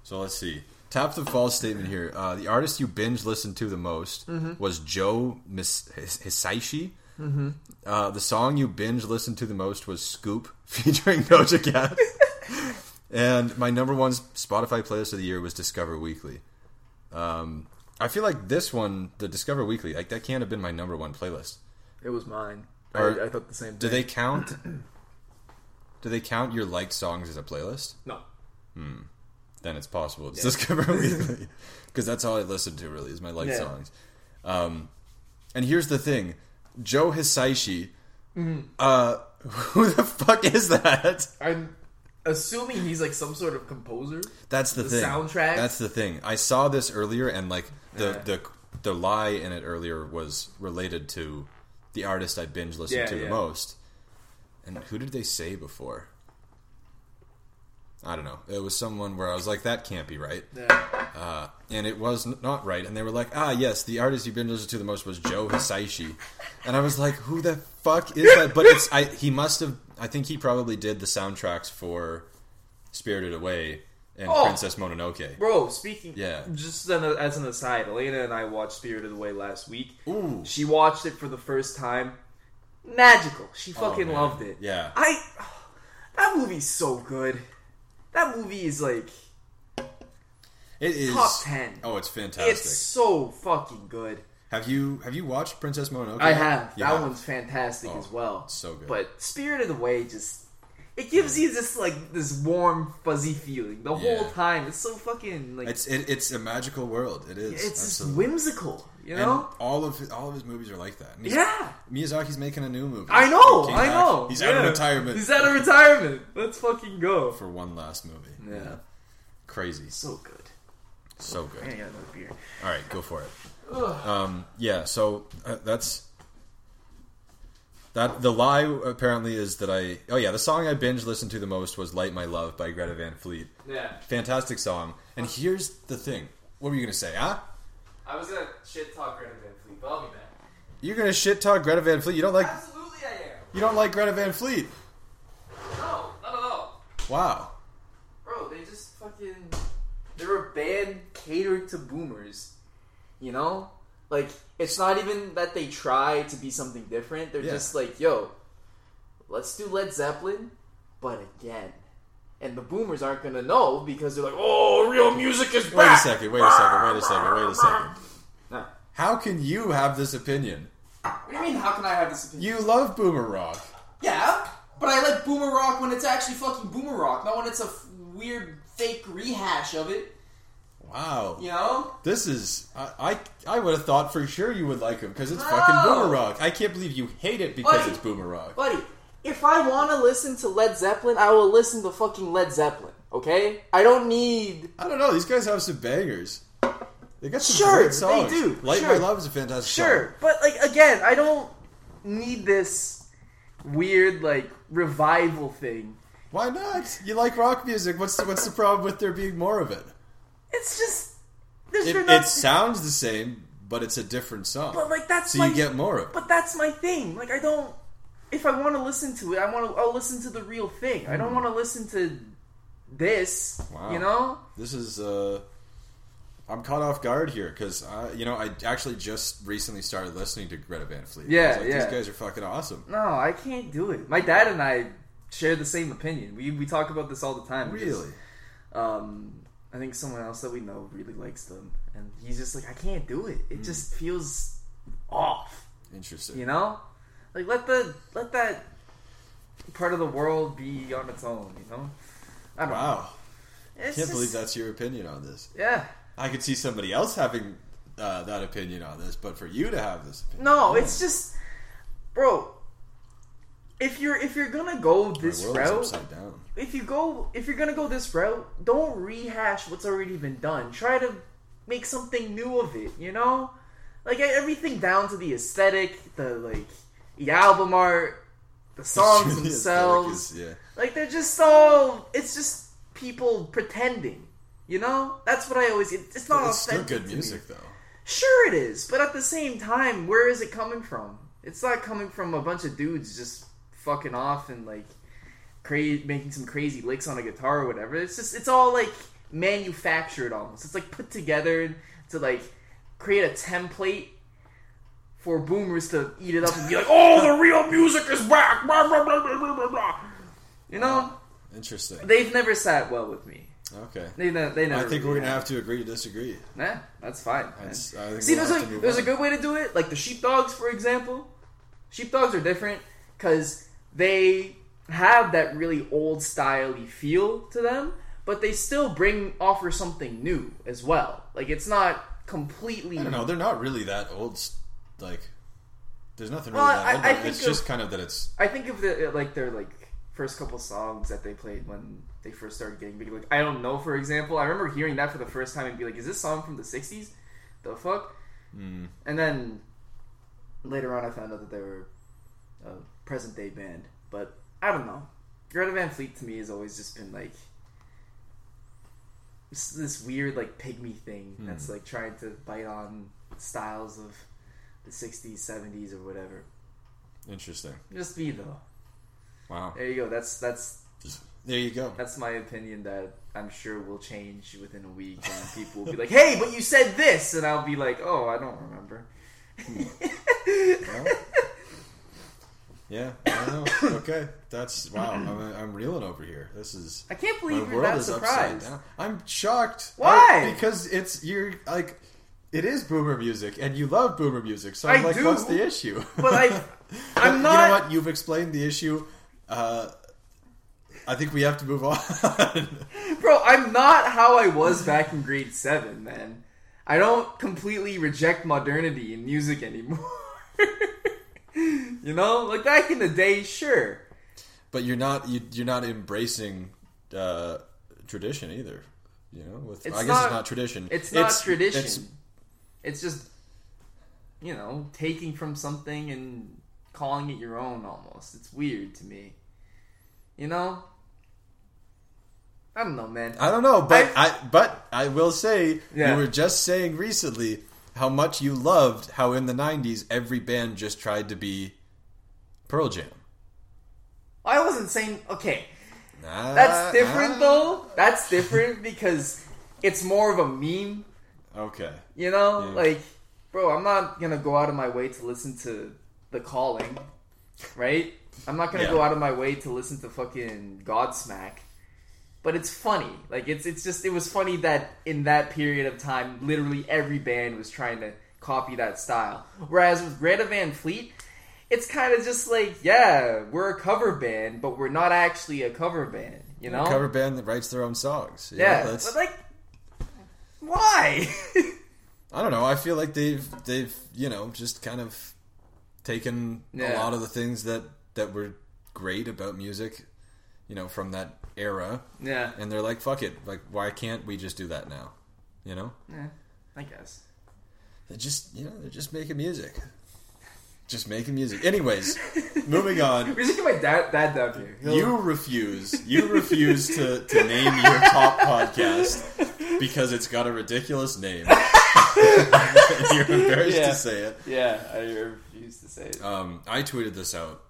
So let's see. Tap the false statement here. The artist you binge listened to the most was Joe Hisaishi. Mm-hmm. The song you binge listened to the most was "Scoop" featuring Doja Cat. And my number one Spotify playlist of the year was Discover Weekly. I feel like this one, the Discover Weekly, like that can't have been my number one playlist. It was mine. I thought the same thing. Do they count your liked songs as a playlist? No. Then it's possible. It's Discover Weekly. Because that's all I listen to, really, is my liked songs. And here's the thing. Joe Hisaishi. Who the fuck is that? I'm assuming he's, like, some sort of composer. That's the thing. The soundtrack. That's the thing. I saw this earlier, and, like, the lie in it earlier was related to... the artist I binge listened to the most. And who did they say before? I don't know. It was someone where I was like, that can't be right. Yeah. And it was not right. And they were like, yes, the artist you binge listened to the most was Joe Hisaishi. And I was like, who the fuck is that? But I think he probably did the soundtracks for Spirited Away and Princess Mononoke. Bro, speaking... Yeah. Just as an aside, Elena and I watched Spirited Away last week. Ooh. She watched it for the first time. Magical. She fucking loved it. Yeah. That movie's so good. That movie is like... It is top 10. Oh, it's fantastic. It's so fucking good. Have you watched Princess Mononoke? I have. Yeah. That one's fantastic as well. So good. But Spirited Away just it gives you this like this warm fuzzy feeling the whole time. It's so fucking like it's a magical world. It is. It's just whimsical. You know, and all of his movies are like that. Miyazaki's making a new movie. I know. He's out of retirement. Let's fucking go for one last movie. Yeah. Crazy. So good. I got another beer. All right, go for it. That's that. The lie apparently is that the song I binge listened to the most was "Light My Love" by Greta Van Fleet. Yeah, fantastic song. And here's the thing: what were you gonna say? Huh? I was gonna shit talk Greta Van Fleet, but I'll be back. You're gonna shit talk Greta Van Fleet? You don't like? Absolutely, I am. You don't like Greta Van Fleet? No, not at all. Wow. Bro, they just fucking. They're a band catered to boomers. You know? Like, it's not even that they try to be something different. They're just like, yo, let's do Led Zeppelin, but again. And the boomers aren't going to know because they're like, oh, real music is back. Wait a second. No. How can you have this opinion? What do you mean, how can I have this opinion? You love boomer rock. Yeah, but I like boomer rock when it's actually fucking boomer rock, not when it's a weird fake rehash of it. Wow. You know? This is... I would have thought for sure you would like him because it's fucking boomer rock. I can't believe you hate it because it's boomer rock. Buddy. If I want to listen to Led Zeppelin, I will listen to fucking Led Zeppelin, okay? I don't need... I don't know. These guys have some bangers. They got some great songs. They do. Light My Love is a fantastic song. But, like, again, I don't need this weird, like, revival thing. Why not? You like rock music. What's the problem with there being more of it? It's just... It sounds the same, but it's a different song. But, like, you get more of it. But that's my thing. Like, I don't... If I want to listen to it, I'll listen to the real thing. I don't want to listen to this. Wow. You know, this is. I'm caught off guard here because I actually just recently started listening to Greta Van Fleet. Yeah, these guys are fucking awesome. No, I can't do it. My dad and I share the same opinion. We talk about this all the time. Really? I think someone else that we know really likes them, and he's just like, I can't do it. It just feels off. Interesting. You know. Like, let that part of the world be on its own, you know? I don't know. I can't believe that's your opinion on this. Yeah. I could see somebody else having that opinion on this, but for you to have this opinion... No, it's just... Bro, if you're gonna go this route... My world's upside down. If you're gonna go this route, don't rehash what's already been done. Try to make something new of it, you know? Like, everything down to the aesthetic, the album art, the songs themselves, like they're just all. It's just people pretending, you know. That's what I always. It's not authentic. It's still good music, though. Sure, it is, but at the same time, where is it coming from? It's not coming from a bunch of dudes just fucking off and like making some crazy licks on a guitar or whatever. It's just it's all like manufactured almost. It's like put together to like create a template. For boomers to eat it up and be like, oh, the real music is back! Blah, blah, blah, blah, blah, blah. You know? Interesting. They've never sat well with me. Okay. They never I think we're going to have to agree to disagree. Nah, that's fine. There's a good way to do it. Like the Sheepdogs, for example. Sheepdogs are different because they have that really old-style-y feel to them, but they still offer something new as well. Like, it's not completely... I don't know. They're not really that old... Like, there's nothing really that I think it's just kind of that it's... I think of their, first couple songs that they played when they first started getting big. Like, I don't know, for example. I remember hearing that for the first time and be like, is this song from the 60s? The fuck? Mm. And then later on I found out that they were a present-day band. But, I don't know. Greta Van Fleet, to me, has always just been, like, this weird, like, pygmy thing that's, like, trying to bite on styles of... the 60s, 70s, or whatever. Interesting. Just be though. Wow. There you go. That's. There you go. That's my opinion that I'm sure will change within a week, and people will be like, "Hey, but you said this," and I'll be like, "Oh, I don't remember." Well, Yeah, I know. Okay, that's wow. I'm reeling over here. This is. I can't believe you're not surprised. I'm shocked. Why? Because it's you're like, it is boomer music, and you love boomer music. So I'm like, what's the issue? But I'm not. You know what? You've explained the issue. I think we have to move on. Bro, I'm not how I was back in grade 7, man. I don't completely reject modernity in music anymore. You know? Like, back in the day, sure. But you're not embracing tradition either. You know? It's not tradition. It's not tradition. It's just, you know, taking from something and calling it your own almost. It's weird to me. You know? I don't know, man. I don't know, but I will say you were just saying recently how much you loved how in the 90s every band just tried to be Pearl Jam. I wasn't saying okay. That's different though. That's different because it's more of a meme. Okay. You know? Yeah. Like, bro, I'm not gonna go out of my way to listen to The Calling, right? I'm not gonna go out of my way to listen to fucking Godsmack. But it's funny. Like, it's just... It was funny that in that period of time, literally every band was trying to copy that style. Whereas with Greta Van Fleet, it's kind of just like, yeah, we're a cover band, but we're not actually a cover band, you know? A cover band that writes their own songs. Yeah, yeah, but like... Why? I don't know. I feel like they've you know, just kind of taken a lot of the things that were great about music, you know, from that... era, yeah, and they're like, "Fuck it! Like, why can't we just do that now?" You know? Yeah, I guess they're just, you know, they're just making music, Anyways, moving on. We just get my dad down here. You refuse to name your top podcast because it's got a ridiculous name. You're embarrassed to say it. Yeah, I refuse to say it. I tweeted this out.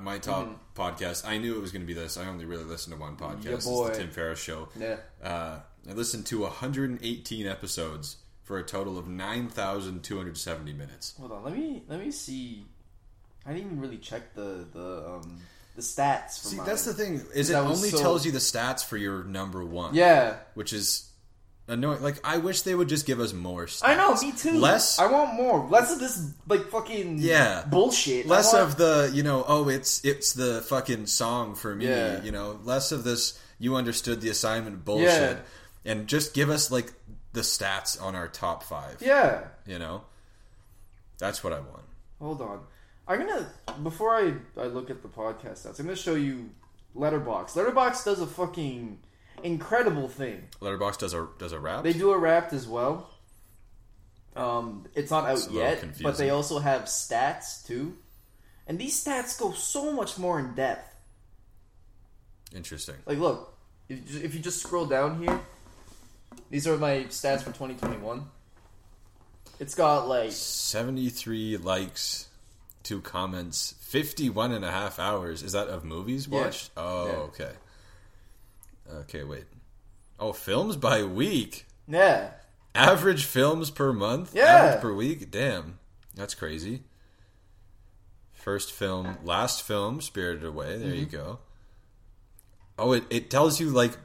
My top podcast. I knew it was going to be this. I only really listened to one podcast. It's The Tim Ferriss Show. Yeah. I listened to 118 episodes for a total of 9,270 minutes. Hold on, let me see. I didn't even really check the stats. For mine. That's the thing. Is it only tells you the stats for your number one? Yeah, which is annoying. Like, I wish they would just give us more stats. I know, me too. I want more. Less of this, like, fucking bullshit. Less of the, you know, oh, it's the fucking song for me, you know. Less of this, you understood the assignment bullshit. Yeah. And just give us, like, the stats on our top 5. Yeah. You know? That's what I want. Hold on. I'm gonna, before I look at the podcast stats, I'm gonna show you Letterboxd. Letterboxd does a fucking... incredible thing. Letterboxd does a Wrapped? They do a Wrapped as well. It's not out yet, but they also have stats too, and these stats go so much more in depth. Interesting. Like, look, if you just scroll down here, these are my stats for 2021. It's got like 73 likes, 2 comments, 51.5 hours. Is that of movies watched? Yeah. Oh, yeah. Okay. Okay, wait. Oh, films by week. Yeah. Average films per month? Yeah. Average per week? Damn. That's crazy. First film, last film, Spirited Away. There you go. Oh, it tells you, like,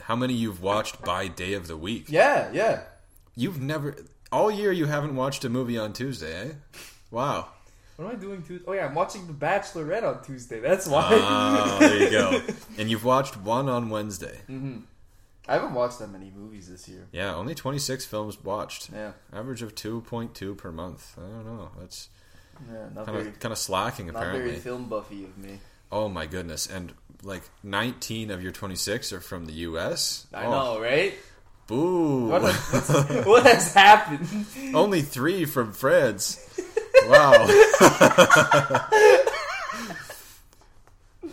how many you've watched by day of the week. Yeah, yeah. You've never... All year you haven't watched a movie on Tuesday, eh? Wow. What am I doing Tuesday? Oh, yeah, I'm watching The Bachelorette on Tuesday. That's why. Oh, there you go. And you've watched one on Wednesday. Mm-hmm. I haven't watched that many movies this year. Yeah, only 26 films watched. Yeah. Average of 2.2 per month. I don't know. That's kind of slacking, apparently. Not very film buffy of me. Oh, my goodness. And, like, 19 of your 26 are from the U.S.? I know, right? Boo. What has happened? Only 3 from France. Wow.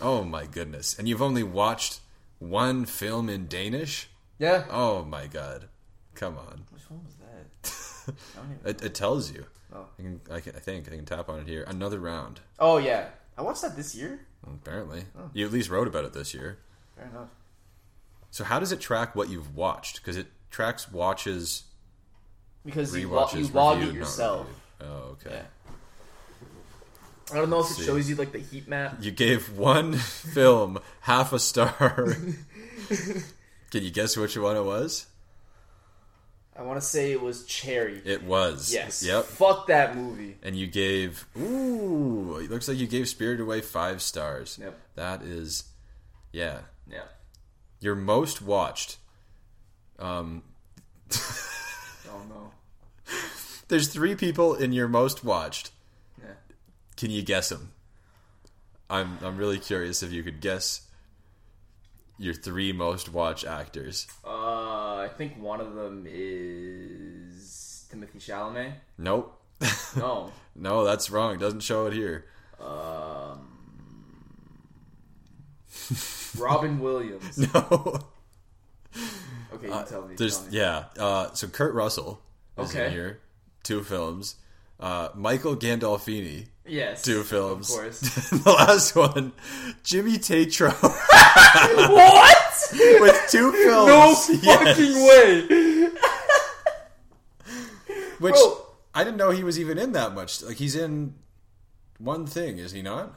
Oh my goodness. And you've only watched one film in Danish? Yeah. Oh my god. Come on. Which one was that? I don't even know. It tells you. Oh. I think I can tap on it here. Another Round. Oh yeah. I watched that this year? Apparently. Oh. You at least wrote about it this year. Fair enough. So how does it track what you've watched? Because it tracks watches. Because you log it yourself. Oh, okay. Yeah. I don't know if it shows you like the heat map. You gave one film half a star. Can you guess which one it was? I want to say it was Cherry. It was. Yes. Yep. Fuck that movie. And you gave... Ooh, it looks like you gave Spirited Away 5 stars. Yep. That is... Yeah. Yeah. Your most watched... Oh, no. There's 3 people in your most watched. Yeah. Can you guess them? I'm really curious if you could guess... Your 3 most watched actors. I think one of them is Timothy Chalamet. Nope. No. No, that's wrong. Doesn't show it here. Robin Williams. No. Okay, you tell me. Yeah. So Kurt Russell is in here. 2 films. Michael Gandolfini. Yes. 2 films. Of course. The last one, Jimmy Tatro. What? With 2 films. No fucking way. Which, bro, I didn't know he was even in that much. Like, he's in one thing, is he not?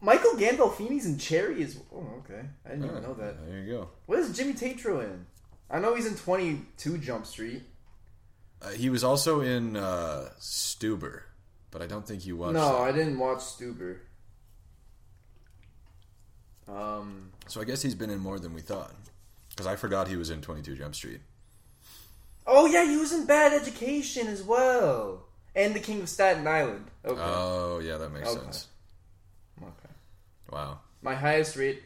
Michael Gandolfini's in Cherry is... Oh, okay. I didn't even know that. There you go. What is Jimmy Tatro in? I know he's in 22 Jump Street. He was also in Stuber, but I don't think you watched that. I didn't watch Stuber. So I guess he's been in more than we thought, because I forgot he was in 22 Jump Street. Oh, yeah, he was in Bad Education as well. And The King of Staten Island. Okay. Oh, yeah, that makes sense. Okay. Wow. My highest rate...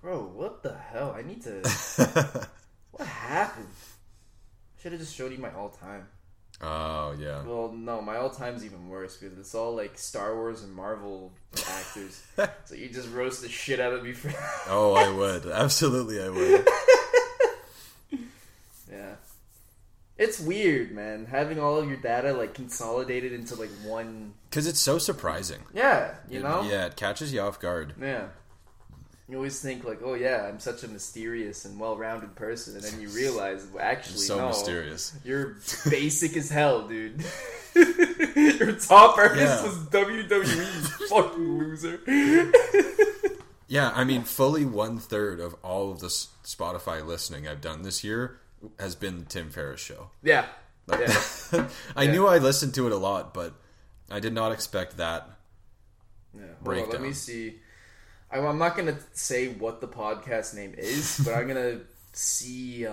Bro, what the hell? I need to... What happened? Should have just showed you my all-time. Oh, yeah. Well, no, my all-time's even worse, because it's all, like, Star Wars and Marvel actors. So you just roast the shit out of me for that. Oh, I would. Absolutely, I would. Yeah. It's weird, man, having all of your data, like, consolidated into, like, one... Because it's so surprising. Yeah, you know? Yeah, it catches you off guard. Yeah. You always think, like, oh, yeah, I'm such a mysterious and well-rounded person. And then you realize, well, actually, mysterious. You're basic as hell, dude. Your top artist was WWE, you fucking loser. Yeah, I mean, fully 1/3 of all of the Spotify listening I've done this year has been the Tim Ferriss Show. Yeah. Like, yeah. I knew I listened to it a lot, but I did not expect that breakdown. Hold on, let me see. I'm not going to say what the podcast name is, but I'm going to see...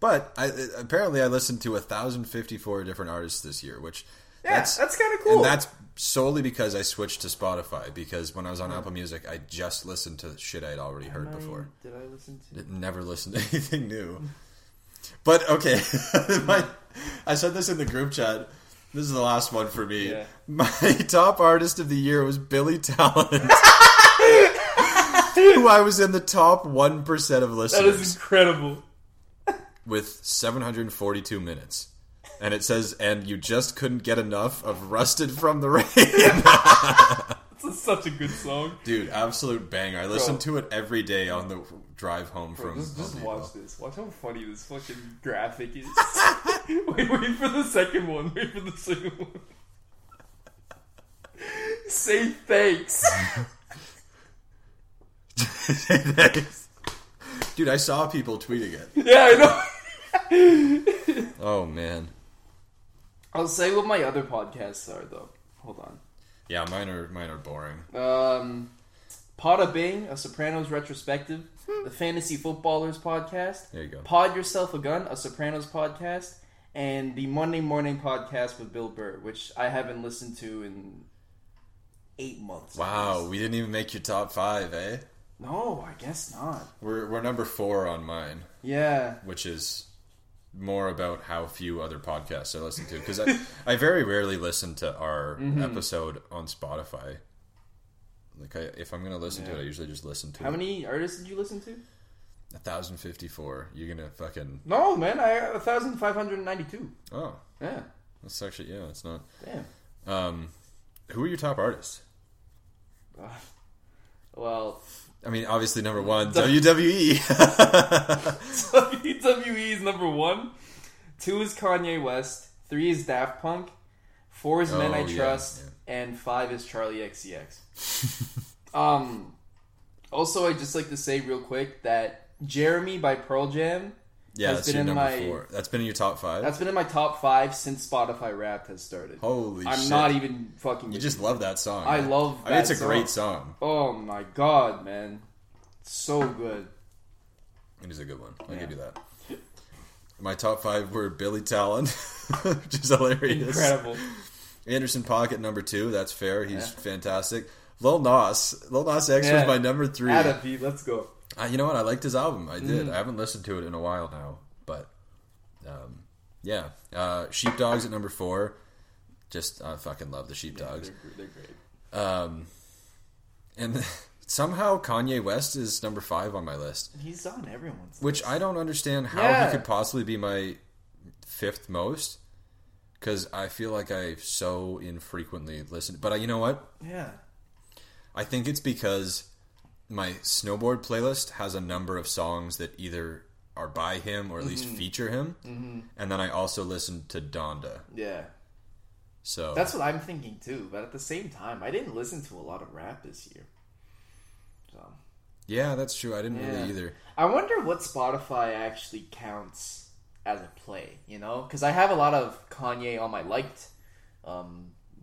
But apparently I listened to 1,054 different artists this year, which... Yeah, that's kind of cool. And that's solely because I switched to Spotify, because when I was on Apple Music, I just listened to shit I'd already heard before. Did I listen to... Never listened to anything new. But, okay, I said this in the group chat. This is the last one for me. Yeah. My top artist of the year was Billy Talent. Who I was in the top 1% of listeners. That is incredible. With 742 minutes. And it says, and you just couldn't get enough of Rusted from the Rain. This is such a good song. Dude, absolute banger. I listen to it every day on the drive home from... Just watch this. Watch how funny this fucking graphic is. Wait for the second one. Wait for the second one. Say thanks. Dude, I saw people tweeting it. Yeah, I know. Oh, man. I'll say what my other podcasts are, though. Hold on. Yeah, mine are boring. Pada Bing, a Sopranos retrospective. The Fantasy Footballers podcast. There you go. Pod Yourself a Gun, a Sopranos podcast. And the Monday Morning podcast with Bill Burr, which I haven't listened to in 8 months. Wow, we didn't even make your top 5, eh? No, I guess not. We're number 4 on mine. Yeah. Which is more about how few other podcasts I listen to. Because I very rarely listen to our episode on Spotify. Like, if I'm going to listen to it, I usually just listen to it. How many artists did you listen to? 1,054. You're going to fucking... No, man. 1,592. Oh. Yeah. That's actually... Yeah, it's not... Damn. Who are your top artists? Well... I mean, obviously, number one, WWE. WWE is number 1. 2 is Kanye West. 3 is Daft Punk. 4 is Men I Trust. and 5 is Charlie XCX. Also, I'd just like to say real quick that Jeremy by Pearl Jam has been in my... 4. That's been in your top 5? That's been in my top 5 since Spotify Wrapped has started. Holy shit. I'm not even fucking... You just love that song. I love that song. I mean, it's a great song. Oh my god, man. It's so good. It is a good one. I'll give you that. My top 5 were Billy Talent, which is hilarious. Incredible. Anderson Pocket, number 2. That's fair. He's fantastic. Lil Nas X was my number 3. Adam P, let's go. You know what? I liked his album. I did. I haven't listened to it in a while now. But, yeah. Sheepdogs at number 4. Just, I fucking love the Sheepdogs. Yeah, they're great. And somehow Kanye West is number 5 on my list. He's on everyone's list. Which I don't understand how he could possibly be my 5th most. Because I feel like I so infrequently listen. But you know what? Yeah. I think it's because my snowboard playlist has a number of songs that either are by him or at least feature him. Mm-hmm. And then I also listen to Donda. Yeah. So that's what I'm thinking too. But at the same time, I didn't listen to a lot of rap this year. So yeah, that's true. I didn't really either. I wonder what Spotify actually counts as a play, you know? Because I have a lot of Kanye on my liked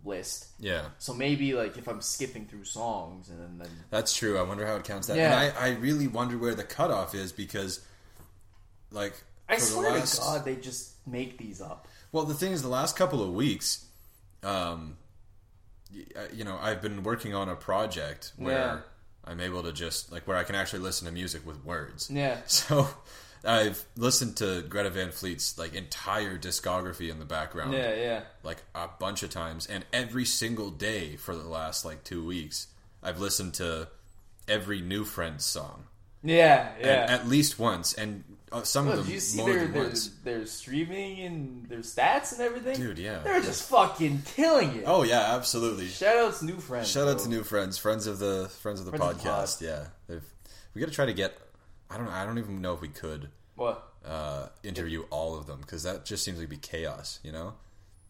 list. Yeah. So maybe like if I'm skipping through songs and then that's true. I wonder how it counts that. Yeah. And I really wonder where the cutoff is because like I swear to God they just make these up. Well, the thing is the last couple of weeks you know, I've been working on a project where I'm able to just like where I can actually listen to music with words. Yeah. So I've listened to Greta Van Fleet's like entire discography in the background. Yeah, yeah. Like a bunch of times, and every single day for the last like 2 weeks, I've listened to every New Friends song. Yeah, yeah. And at least once, and some of them do you see more than once. Their streaming and their stats and everything, dude. Yeah, they're just fucking killing it. Oh yeah, absolutely. Shoutouts New Friends. Shout out to New Friends, friends of the podcast. Yeah, we got to try to get. I don't even know if we could interview all of them because that just seems like it'd be chaos, you know?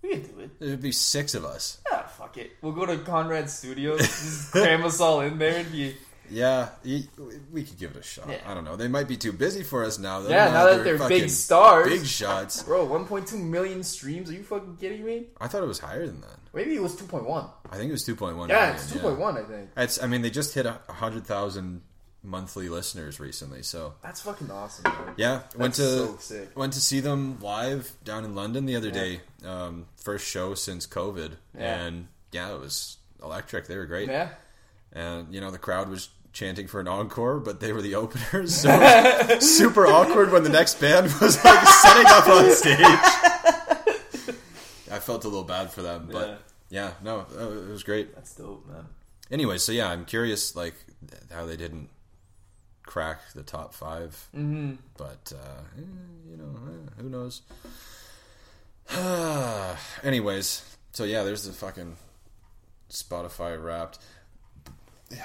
We could do it. There'd be 6 of us. Ah, fuck it. We'll go to Conrad's studios, just cram us all in there and be... Yeah, we could give it a shot. Yeah. I don't know. They might be too busy for us now. Though. Yeah, now that they're big stars. Big shots. Bro, 1.2 million streams? Are you fucking kidding me? I thought it was higher than that. Maybe it was 2.1. I think it was 2.1. Yeah, it's 2.1, I think. I mean, they just hit 100,000... monthly listeners recently, so that's fucking awesome, bro. Yeah, went to see them live down in London the other day. First show since COVID, and it was electric. They were great. Yeah, and you know the crowd was chanting for an encore, but they were the openers, so it was super awkward when the next band was like setting up on stage. I felt a little bad for them, but it was great. That's dope, man. Anyway, so yeah, I'm curious like how they didn't crack the top 5, but you know, who knows? Anyways, so yeah, there's the fucking Spotify Wrapped. Yeah,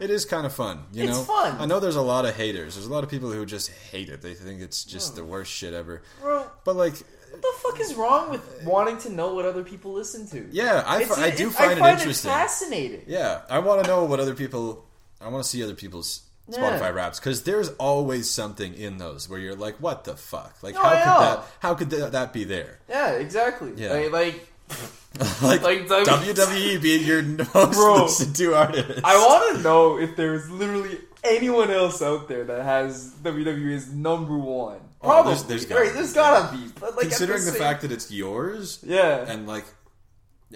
it is kind of fun, you know. It's fun. I know there's a lot of haters. There's a lot of people who just hate it. They think it's just the worst shit ever. Bro, but like, what the fuck is wrong with wanting to know what other people listen to? Yeah, I find it interesting. Fascinating. Yeah, I want to know what other people. I want to see other people's Spotify raps because there's always something in those where you're like, "What the fuck? Like, how could that be there?" Yeah, exactly. Yeah. Like WWE being your most listened to artist. I want to know if there's literally anyone else out there that has WWE's number one. Probably, oh, there's gotta be. But like, considering the fact that it's yours, and like,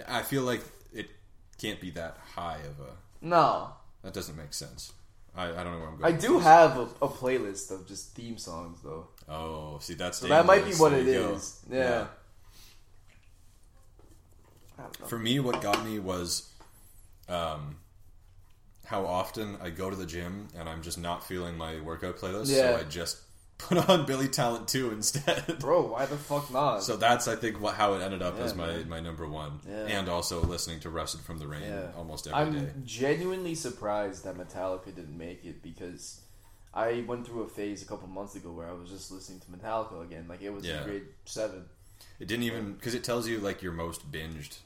I feel like it can't be that high of a no. That doesn't make sense. I don't know where I'm going. I do have a playlist of just theme songs, though. Oh, see, that's dangerous. That might be what it is. Yeah. I don't know. For me, what got me was how often I go to the gym and I'm just not feeling my workout playlist, so I just put on Billy Talent 2 instead. Bro, why the fuck not? So that's, I think, how it ended up as my number 1. Yeah. And also listening to Rusted from the Rain almost every day. I'm genuinely surprised that Metallica didn't make it because I went through a phase a couple months ago where I was just listening to Metallica again. Like, it was in grade 7. It didn't even, because it tells you like your most binged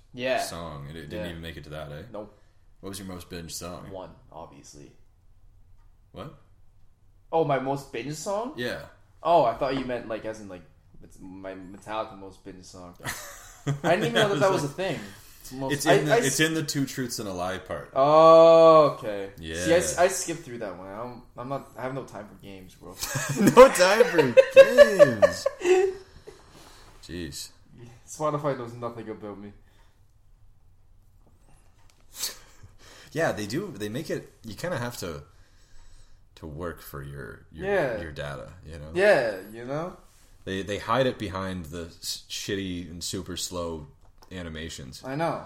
song, and it didn't even make it to that, eh? Nope. What was your most binged song? One, obviously. What? Oh, my most binged song? Yeah. Oh, I thought you meant like as in like it's my Metallica most binged song. I didn't even know that was a thing. It's in the two truths and a lie part. Oh, okay. Yeah. See, I skipped through that one. I have no time for games, bro. No time for games. Jeez. Spotify knows nothing about me. Yeah, they do. They make it. You kind of have to work for your data. You know. Yeah, you know. They hide it behind the shitty and super slow animations. I know.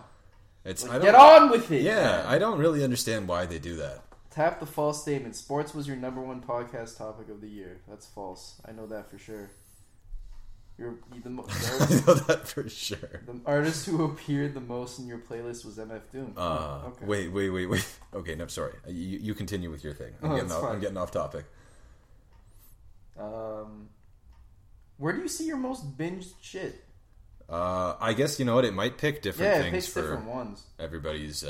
It's like, get on with it. Yeah, man. I don't really understand why they do that. Tap the false statement. Sports was your number one podcast topic of the year. That's false. I know that for sure. I know that for sure. The artist who appeared the most in your playlist was MF Doom. Okay. Wait. Okay, no, sorry. You continue with your thing. I'm getting off topic. Where do you see your most binged shit? I guess, you know what, it might pick different things for different ones. Everybody's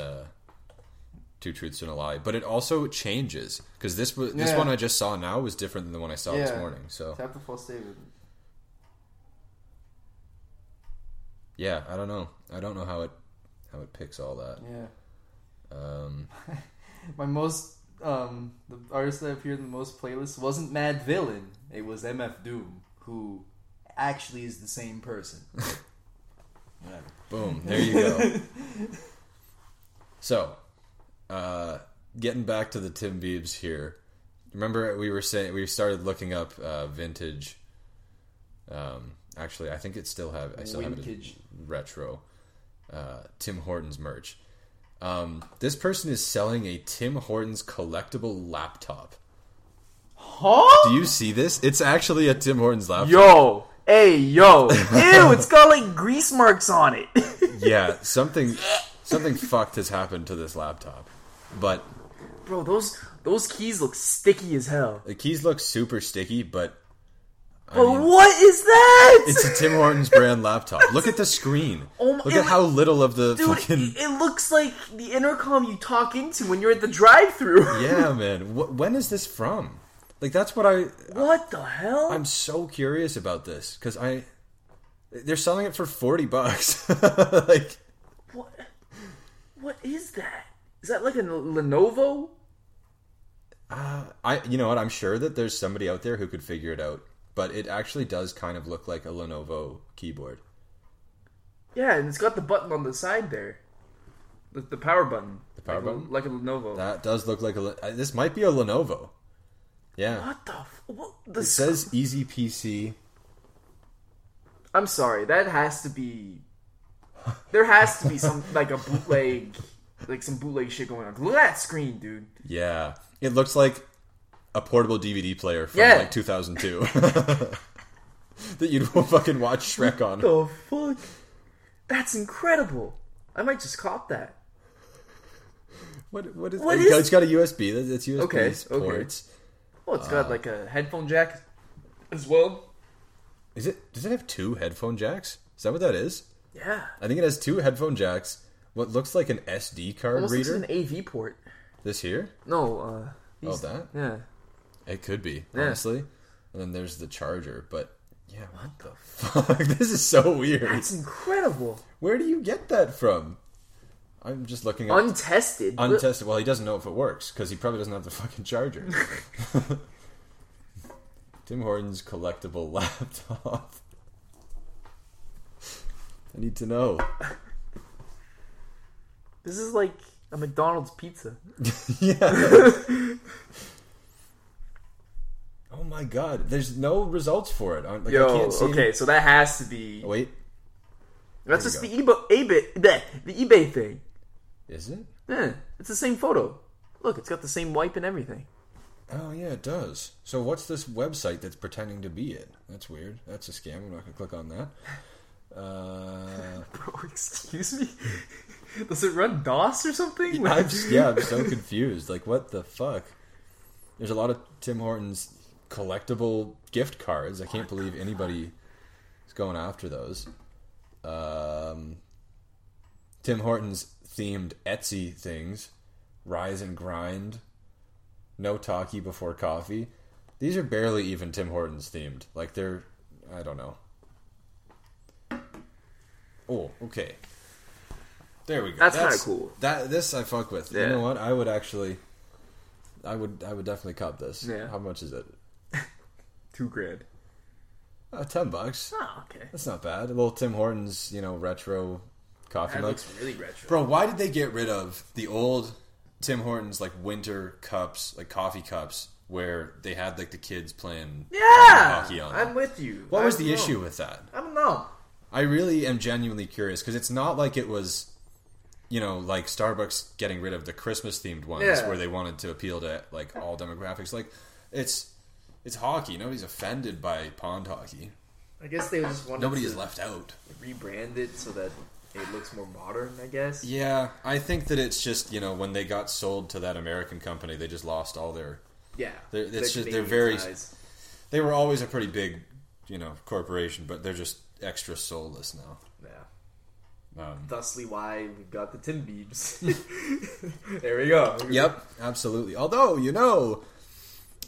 two truths and a lie. But it also changes. Because this one I just saw now was different than the one I saw this morning. So tap the false statement. Yeah, I don't know. I don't know how it picks all that. Yeah. My most the artist that appeared in the most playlists wasn't Mad Villain. It was MF Doom, who actually is the same person. Whatever. Boom. There you go. So, getting back to the Tim Biebs here. Remember we were saying we started looking up vintage. Actually, I think it still have. I still have it as retro Tim Hortons merch. This person is selling a Tim Hortons collectible laptop. Huh? Do you see this? It's actually a Tim Hortons laptop. Yo, hey, yo, ew! It's got like grease marks on it. Yeah, something fucked has happened to this laptop. But bro, those keys look sticky as hell. The keys look super sticky, but. But what is that? It's a Tim Hortons brand laptop. Look at the screen. Look at how little of the fucking... It looks like the intercom you talk into when you're at the drive-thru. Yeah, man. When is this from? Like, that's what I... What the hell? I'm so curious about this, because they're selling it for $40. Like... What is that? Is that like a Lenovo? You know what? I'm sure that there's somebody out there who could figure it out. But it actually does kind of look like a Lenovo keyboard. Yeah, and it's got the button on the side there. The power button. The power button? Like a Lenovo. That does look like a... This might be a Lenovo. Yeah. What the... It says Easy PC. I'm sorry. That has to be... There has to be some, like a bootleg... Like some bootleg shit going on. Look at that screen, dude. Yeah. It looks like... A portable DVD player from like 2002 that you'd fucking watch Shrek on. What the fuck? That's incredible. I might just cop that. What is? It's got a USB. It's USB ports. Well, it's got like a headphone jack as well. Is it? Does it have two headphone jacks? Is that what that is? Yeah. I think it has two headphone jacks. What looks like an SD card reader. Almost looks like an AV port. This here? No. That? Yeah. It could be, honestly. And then there's the charger, but yeah, what the fuck? This is so weird. That's incredible. Where do you get that from? I'm just looking up. Untested. Well, he doesn't know if it works, because he probably doesn't have the fucking charger. Tim Hortons collectible laptop. I need to know. This is like a McDonald's pizza. Yeah. Oh my god. There's no results for it. Like, yo, I can't see okay, so that has to be... Oh, wait. That's just the eBay thing. Is it? Yeah. It's the same photo. Look, it's got the same wipe and everything. Oh yeah, it does. So what's this website that's pretending to be it? That's weird. That's a scam. I'm not going to click on that. Bro, excuse me? Does it run DOS or something? I'm so confused. Like, what the fuck? There's a lot of Tim Hortons collectible gift cards. I can't believe anybody He's going after those. Tim Hortons themed Etsy things. Rise and Grind. No Talkie Before Coffee. These are barely even Tim Hortons themed. Like, they're... I don't know. Oh, okay. There we go. That's kind of cool. This I fuck with. Yeah. You know what? I would actually... I would definitely cop this. Yeah. How much is it? $2,000 $10 Oh, okay. That's not bad. A little Tim Hortons, you know, retro coffee mug. That looks really retro. Bro, why did they get rid of the old Tim Hortons, like, winter cups, like, coffee cups, where they had, like, the kids playing hockey on them? I'm with you. What was the issue with that? I don't know. I really am genuinely curious, because it's not like it was... You know, like Starbucks getting rid of the Christmas-themed ones where they wanted to appeal to, like, all demographics. Like, it's hockey. Nobody's offended by pond hockey. I guess they just wanted Nobody is left out. Rebrand it so that it looks more modern, I guess. Yeah, I think that it's just, you know, when they got sold to that American company, they just lost all their... Yeah. They were always a pretty big, you know, corporation, but they're just extra soulless now. Yeah. Thusly why we've got the Tim Biebs. There we go. Yep, absolutely. Although, you know...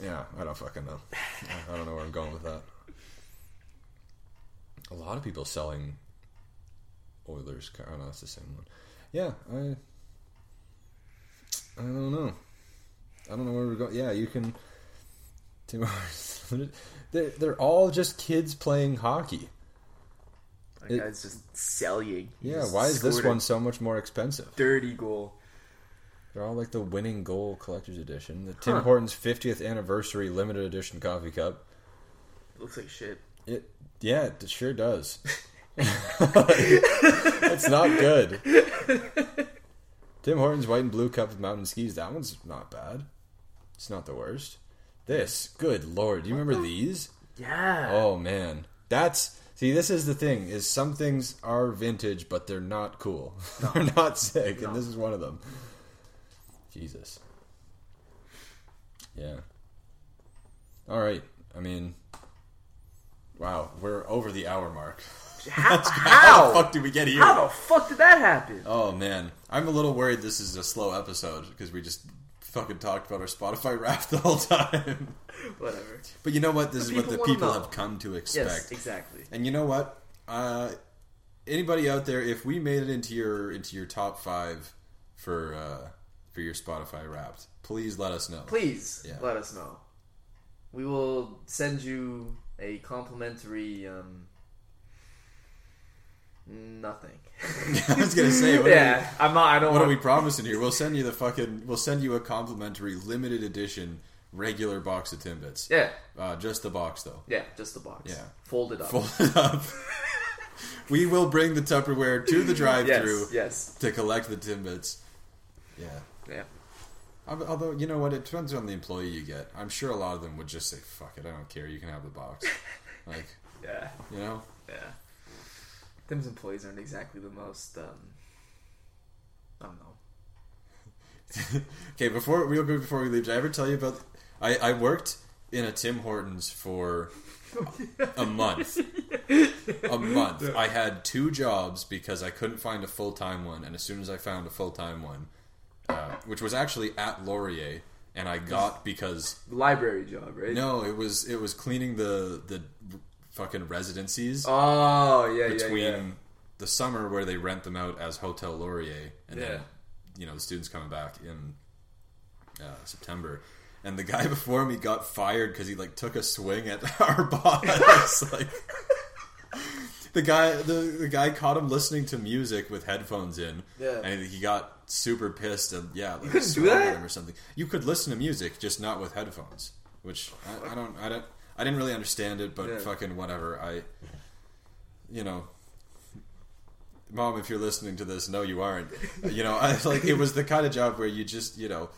Yeah, I don't fucking know. I don't know where I'm going with that. A lot of people selling Oilers car. Oh, no, that's the same one. Yeah, I don't know. I don't know where we're going. Yeah, you can... They're all just kids playing hockey. That guy's just selling. Yeah, why is this one so much more expensive? $30,000 They're all like the winning goal collector's edition. The Tim Hortons 50th anniversary limited edition coffee cup. It looks like shit. Yeah, it sure does. It's not good. Tim Hortons white and blue cup with mountain skis. That one's not bad. It's not the worst. This, good lord. Do you remember these? Yeah. Oh, man. See, this is the thing, is some things are vintage, but they're not cool. No. They're not sick, and this is one of them. Jesus. Yeah. All right. I mean, wow, we're over the hour mark. How the fuck did we get here? How the fuck did that happen? Oh, man. I'm a little worried this is a slow episode, because we just fucking talked about our Spotify Wrapped the whole time. Whatever. But you know what? This is what the people have come to expect. Yes, exactly. And you know what? Anybody out there, if we made it into your top 5 for your Spotify Wrapped, please let us know. Please let us know. We will send you a complimentary nothing. I was gonna say, what are we promising here? We'll send you a complimentary limited edition regular box of Timbits. Yeah. Just the box, though. Yeah, just the box. Yeah. Fold it up. We will bring the Tupperware to the drive-thru to collect the Timbits. Yeah. Yeah. Although, you know what? It depends on the employee you get. I'm sure a lot of them would just say, fuck it, I don't care. You can have the box. Like, yeah. You know? Yeah. Tim's employees aren't exactly the most, I don't know. Okay, before we leave, did I ever tell you about... I worked in a Tim Hortons for a month. A month. I had 2 jobs because I couldn't find a full-time one, and as soon as I found a full-time one, which was actually at Laurier, and I got because... Library job, right? No, it was cleaning the fucking residencies. Oh, yeah, between the summer where they rent them out as Hotel Laurier, and then, you know, the students coming back in September. And the guy before me got fired because he, like, took a swing at our boss. Like, the guy caught him listening to music with headphones in, and he got super pissed and like, you couldn't do that? Him or something. You could listen to music, just not with headphones. Which I didn't really understand it, but fucking whatever. You know. Mom, if you're listening to this, no, you aren't. You know, it was the kind of job where you just, you know,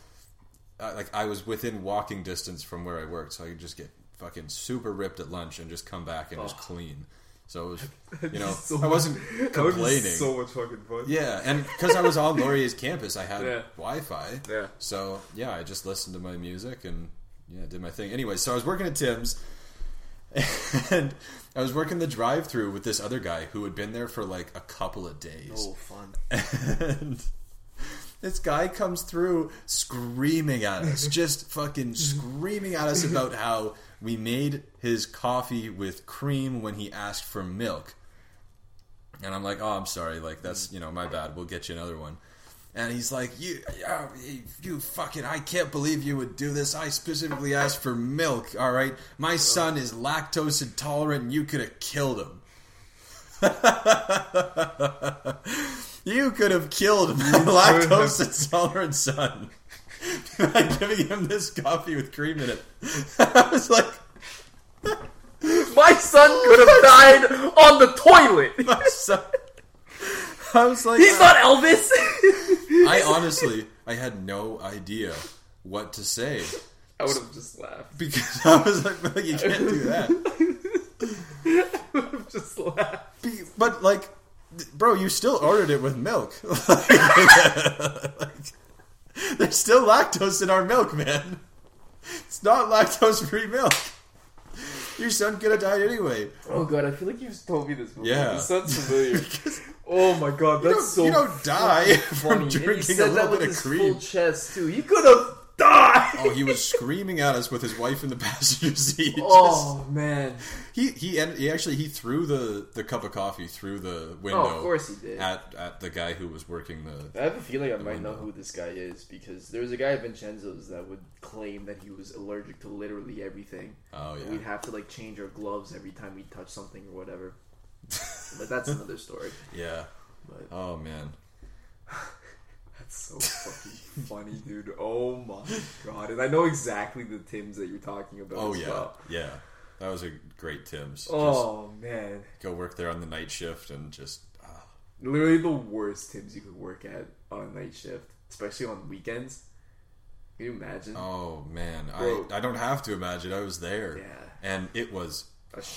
I was within walking distance from where I worked, so I could just get fucking super ripped at lunch and just come back and it was clean. So it was, you know, I wasn't complaining. That would be so much fucking fun. Yeah, and because I was on Laurier's campus, I had Wi-Fi. Yeah. So I just listened to my music and did my thing. Anyway, so I was working at Tim's. And I was working the drive-thru with this other guy who had been there for like a couple of days. Oh, fun. And this guy comes through screaming at us, just fucking screaming at us about how we made his coffee with cream when he asked for milk. And I'm like, oh, I'm sorry. Like, that's, you know, my bad. We'll get you another one. And he's like, you fucking, I can't believe you would do this. I specifically asked for milk, all right? My son is lactose intolerant, and you could have killed him. You could have killed my lactose intolerant son by giving him this coffee with cream in it. I was like... My son could have died on the toilet. My son... I was like, he's not Elvis. I honestly had no idea what to say. I would have just laughed because I was like you can't do that. I would have just laughed. But like, bro, you still ordered it with milk. Like, there's still lactose in our milk, man. It's not lactose-free milk. Your son could have died anyway. Oh god, I feel like you've told me this before. Yeah, this sounds familiar. Oh my god, that's so. You don't die from drinking a little bit of cream. Full chest too. He could have died. Oh, he was screaming at us with his wife in the passenger seat. Oh just, man, he threw the cup of coffee through the window. Oh, of course he did. At the guy who was working the. I have a feeling I might know who this guy is because there was a guy at Vincenzo's that would claim that he was allergic to literally everything. Oh yeah, we'd have to like change our gloves every time we touch something or whatever. But that's another story. Yeah. But, oh man, that's so fucking funny, dude. Oh my god! And I know exactly the Tims that you're talking about. Oh yeah, well. Yeah. That was a great Tims. Oh just man, go work there on the night shift and just literally the worst Tims you could work at on a night shift, especially on weekends. Can you imagine? Oh man, bro. I don't have to imagine. I was there. Yeah, and it was.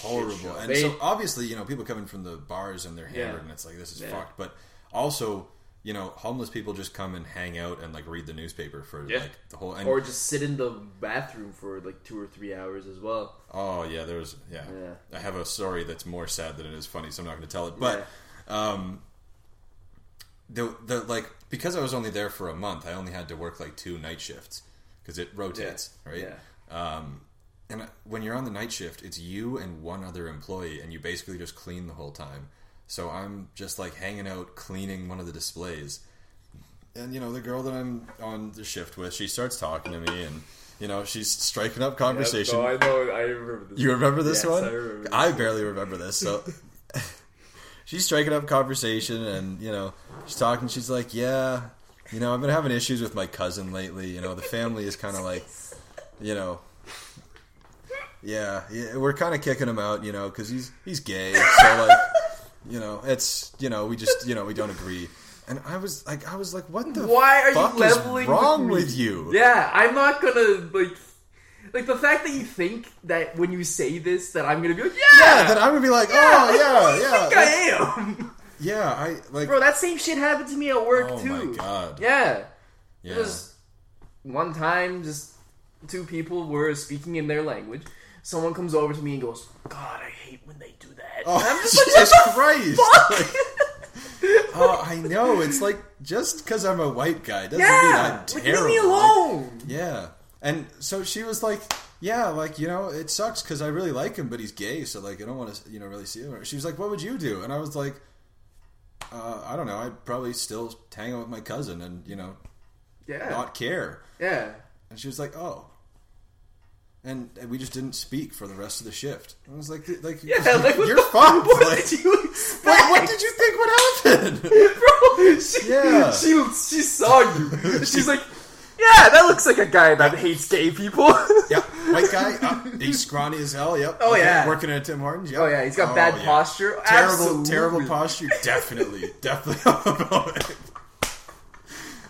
Horrible. And so obviously, you know, people coming from the bars and they're hammered and it's like, this is fucked. But also, you know, homeless people just come and hang out and like read the newspaper for like the whole... And, or just sit in the bathroom for like 2 or 3 hours as well. Oh yeah, there's... Yeah. I have a story that's more sad than it is funny, so I'm not going to tell it. But the like, because I was only there for a month, I only had to work like 2 night shifts because it rotates, right? Yeah. And when you're on the night shift, it's you and one other employee, and you basically just clean the whole time. So I'm just, like, hanging out, cleaning one of the displays. And, you know, the girl that I'm on the shift with, she starts talking to me, and, you know, she's striking up conversation. Yep, no, I know. I remember this one. You remember this one? I remember this one. Barely remember this, so... She's striking up conversation, and, you know, she's talking. She's like, yeah, you know, I've been having issues with my cousin lately. You know, the family is kind of like, you know... Yeah, we're kind of kicking him out, you know, because he's gay. So, like, you know, it's, you know, we just, you know, we don't agree. And I was like, what the fuck is wrong with you? Yeah, I'm not going to, like, the fact that you think that when you say this that I'm going to be like, yeah! That I'm going to be like, oh, yeah. I think I am. Yeah, Bro, that same shit happened to me at work, too. Oh, my God. Yeah. It was one time just... 2 people were speaking in their language. Someone comes over to me and goes, God, I hate when they do that. Oh, and I'm just like, Jesus Christ. Fuck? Like, oh, I know. It's like, just because I'm a white guy doesn't mean I'm terrible. Leave me alone. Like, yeah. And so she was like, yeah, like, you know, it sucks because I really like him, but he's gay. So, like, I don't want to, you know, really see him. She was like, what would you do? And I was like, I don't know. I'd probably still hang out with my cousin and, you know, not care. Yeah. And she was like, oh. And we just didn't speak for the rest of the shift. I was like you're fucked. What did you expect? What did you think would happen? Bro, she saw you. She's like, yeah, that looks like a guy that hates gay people. Yep, white guy. He's scrawny as hell, yep. Oh, yeah. Working at Tim Hortons, yep. Oh, yeah, he's got bad posture. Terrible, absolutely. Terrible posture. Definitely.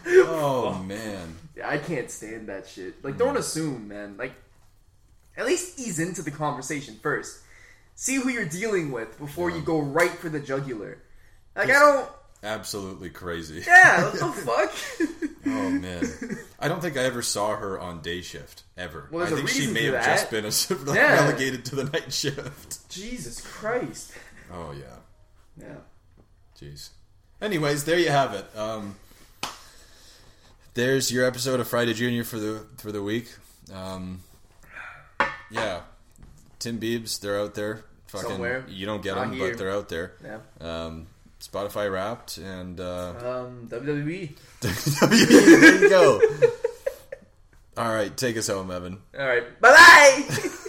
Oh, man. I can't stand that shit. Like, don't assume, man. Like, at least ease into the conversation first. See who you're dealing with before you go right for the jugular. Like, I don't... absolutely crazy. Yeah, what the fuck? Oh, man. I don't think I ever saw her on day shift, ever. Well, I think she may have just been relegated to the night shift. Jesus Christ. Oh, yeah. Yeah. Jeez. Anyways, there you have it. There's your episode of Friday Junior for the week. Yeah. Tim Biebs, they're out there. Fucking, somewhere. You don't get them, but they're out there. Yeah. Spotify Wrapped and WWE. WWE, there you go. All right, take us home, Evan. All right, bye-bye.